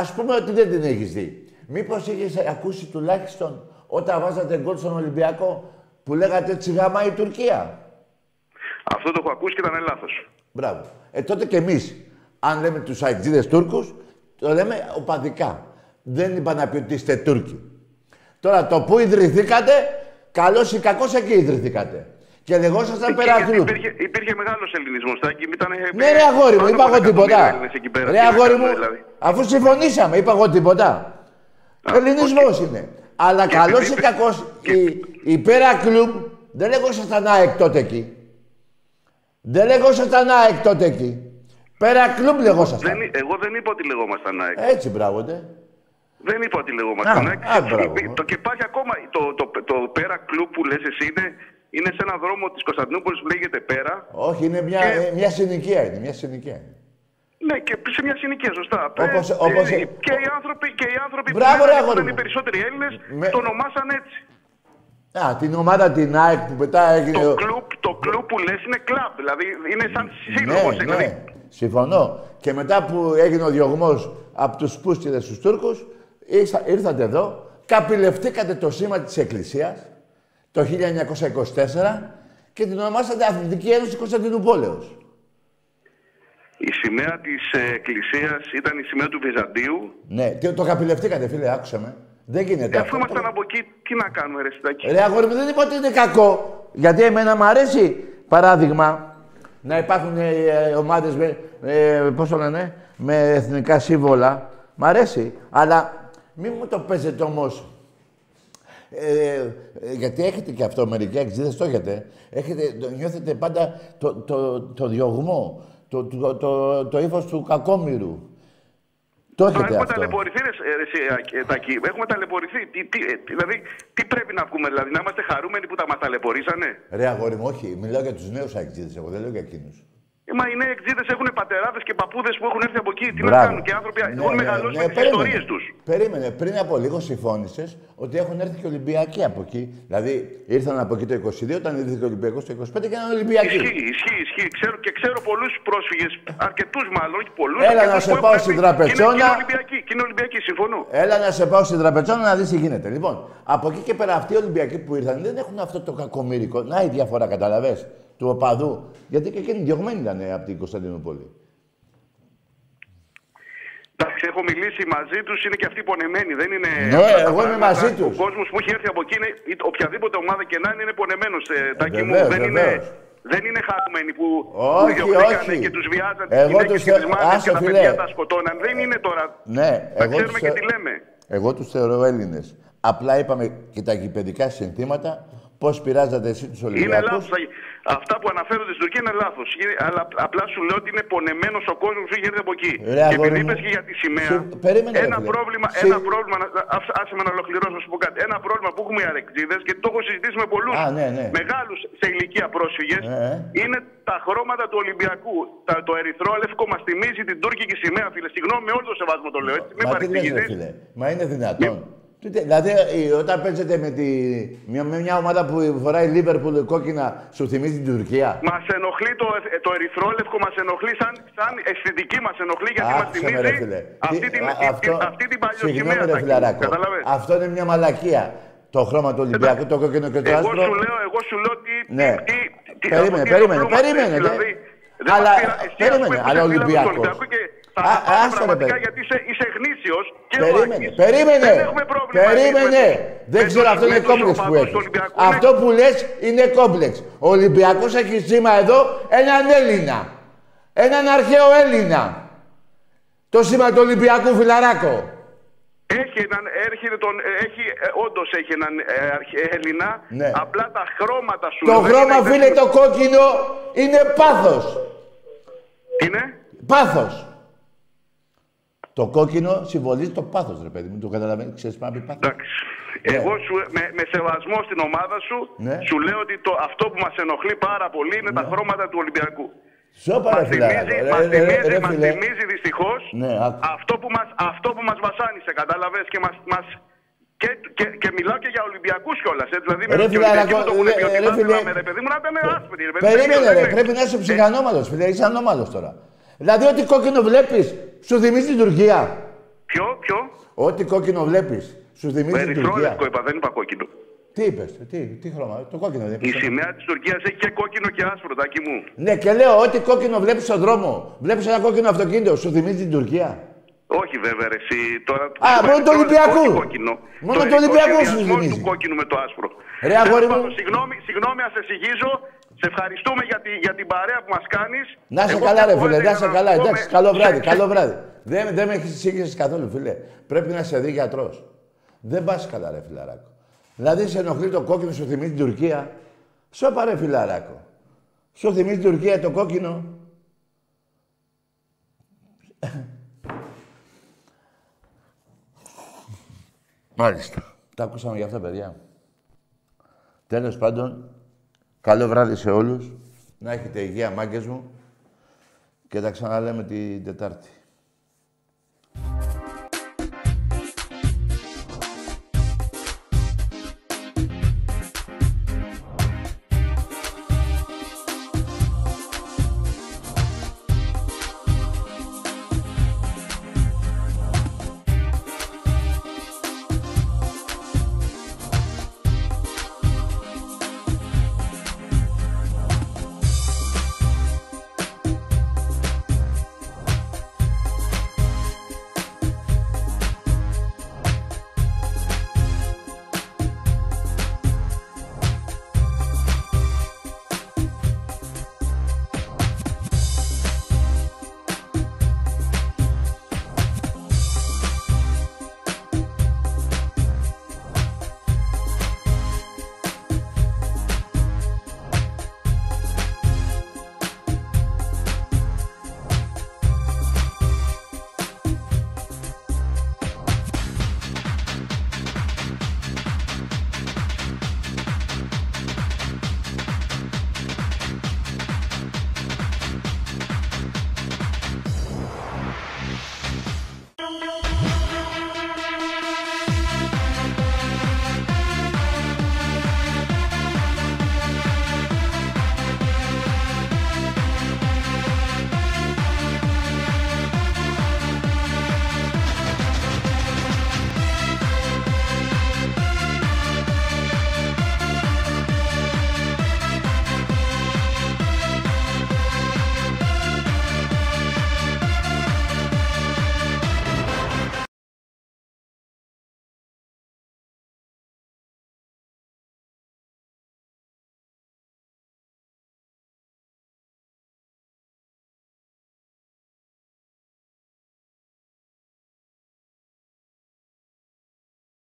Ας πούμε ότι δεν την έχεις δει. Μήπως είχες ακούσει τουλάχιστον όταν βάζατε γκολ στον Ολυμπιακό που λέγατε τσιγάμα η Τουρκία. Αυτό το έχω ακούσει και ήταν λάθος. Μπράβο. Τότε κι εμείς, αν λέμε τους αιτζίδες Τούρκους, το λέμε οπαδικά. Δεν είπα να πει ότι είστε Τούρκοι. Τώρα το που ιδρυθήκατε, καλός ή κακός εκεί ιδρυθήκατε. Και λεγόσασταν Πέρα Κλουμπ. Υπήρχε μεγάλος ελληνισμός. Ναι, ρε αγόρι μου, είπα εγώ τίποτα. Ρε αγόρι μου, αφού συμφωνήσαμε, είπα εγώ τίποτα. Ελληνισμός είναι. Αλλά καλός ή κακός, η Πέρα Κλουμπ δεν λεγόσασταν ΑΕΚ τότε εκεί. Δεν λεγόσασταν ΑΕΚ τότε εκεί. Πέρα Κλουμπ λεγόσασταν. Εγώ δεν είπα ότι λεγόμασταν ΑΕΚ. Έτσι, μπράβο, ναι. Δεν είπα ότι λεγόμασταν ΑΕΚ. Το κεπάκι ακόμα, το Πέρα Κλουμπ που λες εσύ είναι σε έναν δρόμο της Κωνσταντινούπολης που λέγεται Πέρα. Όχι, είναι μια συνοικία. Ναι, και σε μια συνοικία, σωστά. Και οι άνθρωποι που ήταν οι περισσότεροι Έλληνες το ονομάσαν έτσι. Α, την ομάδα την ΑΕΚ που πετά έγινε... Το κλουμπ που λες είναι κλαμπ, δηλαδή είναι σαν σύλλογος. Ναι, δηλαδή. Ναι, συμφωνώ. Και μετά που έγινε ο διωγμός από τους πούστιδες στους Τούρκους, ήρθατε εδώ, καπηλευτήκατε το σήμα της Εκκλησίας το 1924 και την ονομάσατε Αθλητική Ένωση Κωνσταντινουπόλεως. Η σημαία της Εκκλησίας ήταν η σημαία του Βυζαντίου. Ναι, και το καπηλευτήκατε φίλε, άκουσα με. Δεν γίνεται αυτό. Αφού ήμασταν από εκεί, τι να κάνουμε, ρε Στάκη. Ρε αγόρι μου, δεν είπα ότι είναι κακό. Γιατί εμένα μου αρέσει, παράδειγμα, να υπάρχουν ομάδες με, με εθνικά σύμβολα. Μ' αρέσει. Αλλά μην μου το παίζετε όμως. Γιατί έχετε και αυτό μερικοί εξήδες, το έχετε. Νιώθετε πάντα το διωγμό, το ύφος του κακόμοιρου. Έχουμε ταλαιπωρηθεί, ρε Τάκη. Έχουμε ταλαιπωρηθεί. Δηλαδή, τι πρέπει να πούμε, δηλαδή, να είμαστε χαρούμενοι που τα μας ταλαιπωρήσανε. Ρε αγόρι μου, όχι. Μιλάω για τους νέους αεξίδες, εγώ δεν λέω για εκείνους. Μα οι νέοι αεξίδες έχουν πατεράδες και παππούδες που έχουν έρθει από εκεί. Τι να κάνουν, και άνθρωποι έχουν μεγαλώσει με τις ιστορίες τους. Περίμενε, πριν από λίγο συμφώνησες ότι έχουν έρθει και Ολυμπιακοί από εκεί. Δηλαδή, ήρθαν από εκεί το 22, όταν ήρθε και ο Ολυμπιακός το 25 και ήταν Ολυμπιακοί. Ισχύει. Ξέρω πολλούς πρόσφυγες, αρκετούς μάλλον, πολλούς. Έλα να σε πάω στην Τραπετσόνα. Είναι Ολυμπιακοί, συμφωνώ. Έλα να σε πάω στην Τραπετσόνα να δεις τι γίνεται. Λοιπόν, από εκεί και πέρα αυτοί οι Ολυμπιακοί που ήρθαν δεν έχουν αυτό το κακομοίρικο. Να η διαφορά, καταλαβες, του οπαδού. Γιατί και εκείνοι διωγμένοι ήταν από την Κωνσταντινούπολη. Εντάξει, έχω μιλήσει μαζί τους, είναι και αυτοί πονεμένοι. Δεν είναι. Ναι, εγώ είμαι μαζί τους. Ο κόσμος που έχει έρθει από εκεί, οποιαδήποτε ομάδα και να είναι πονεμένος. Τάκη μου, δεν είναι χαρούμενοι που διωγθήκανε και τους βιάζαν τις γυναίκες και τις μάδες και τα παιδιά τα σκοτώναν. Δεν είναι τώρα. Ναι, τα ξέρουμε και τι λέμε. Εγώ τους θεωρώ Έλληνες. Απλά είπαμε και τα γηπεδικά συνθήματα, πώς πειράζατε εσύ τους Ολυμπιακούς. Αυτά που αναφέρονται στην Τουρκία είναι λάθος. Αλλά απλά σου λέω ότι είναι πονεμένος ο κόσμος που είχε έρθει από εκεί. Ρε, και επειδή είπες και για τη σημαία, ένα πρόβλημα. Άσε με να ολοκληρώσω, να σου πω κάτι. Ένα πρόβλημα που έχουμε οι αρεκτζίδες και το έχω συζητήσει με πολλούς μεγάλους σε ηλικία πρόσφυγες είναι τα χρώματα του Ολυμπιακού. Το ερυθρόλευκο μας θυμίζει την τουρκική σημαία, φίλε. Συγγνώμη, με όλο το σεβασμό το λέω. Έτσι, μα είναι δυνατόν. Δηλαδή, όταν παίζετε με μια ομάδα που φοράει Λίβερπουλ κόκκινα, σου θυμίζει την Τουρκία. Μας ενοχλεί το ερυθρόλευκο, μας ενοχλεί σαν αισθητική, μας ενοχλεί γιατί μας θυμίζει αυτή την παλιοσημαία. Συγγνώμη, φιλαράκο. Αυτό είναι μια μαλακία. Το χρώμα του Ολυμπιακού, το κόκκινο και το άσπρο. Εγώ σου λέω ότι. Περίμενε. Αλλά Ολυμπιακός. Πραγματικά, γιατί είσαι γνήσιος και Περίμενε. Δεν ξέρω, αυτό είναι κόμπλεξ που έχεις. Αυτό που λες είναι κόμπλεξ. Ο Ολυμπιακός έχει σήμα εδώ έναν Έλληνα. Έναν αρχαίο Έλληνα. Το σήμα του Ολυμπιακού, φιλαράκο. Όντως έχει έναν Έλληνα, απλά τα χρώματα σου. Το χρώμα, φίλε, το κόκκινο είναι πάθος. Είναι? Πάθος. Το κόκκινο συμβολίζει το πάθος, ρε παιδί μου. Το καταλαβαίνεις, ξέρεις πάνω από πάθος. Εντάξει. Εγώ με σεβασμό στην ομάδα σου, σου λέω ότι αυτό που μας ενοχλεί πάρα πολύ είναι τα χρώματα του Ολυμπιακού. Μας θυμίζει δυστυχώς αυτό που μας βασάνισε, κατάλαβες, και μας Και μιλάω και για Ολυμπιακούς κιόλας. Δηλαδή με τον παιδί μου να ήταν άσπρη. Περίμενε, ρε, πρέπει να είσαι ψυχανόμαλος. Είσαι ανώμαλος τώρα. Δηλαδή, ό,τι κόκκινο βλέπεις, σου θυμίζει την Τουρκία. Ποιο. Ό,τι κόκκινο βλέπεις, σου θυμίζει την Τουρκία. Ερυθρόλευκο είπα, δεν είπα κόκκινο. Τι είπες, τι χρώμα, το κόκκινο δεν είπες. Η σημαία της Τουρκίας έχει και κόκκινο και άσπρο, Τάκη μου. Ναι, και λέω, ό,τι κόκκινο βλέπεις στον δρόμο, βλέπεις ένα κόκκινο αυτοκίνητο, σου θυμίζει την Τουρκία. Όχι βέβαια ρε, εσύ τώρα... Α, μόνο το Ολυμπιακού! Μόνο το Ολυμπιακού σου θυμίζει. Του κόκκινου με το άσπρο. Ρε αγόρι μου... Συγγνώμη, ας σε συγγίζω. Σε ευχαριστούμε για την παρέα που μας κάνεις. Να είσαι καλά ρε φίλε, να είσαι καλά. Εντάξει, καλό βράδυ, καλό βράδυ. Δεν με έχεις σύγχυση καθόλου φίλε. Πρέπει να σε δει γιατρός. Δεν πας καλά ρε φιλαράκο. Δηλαδή σε ενοχλεί το κόκκινο, σου θυμίζει την Τουρκία. Σώπα ρε φιλαράκο. Σου θυμίζει την Τουρκία το κόκκινο. Μάλιστα. Τα ακούσαμε για αυτά, παιδιά. Τέλος πάντων, καλό βράδυ σε όλους. Να έχετε υγεία, μάγκες μου. Και τα ξαναλέμε την Τετάρτη.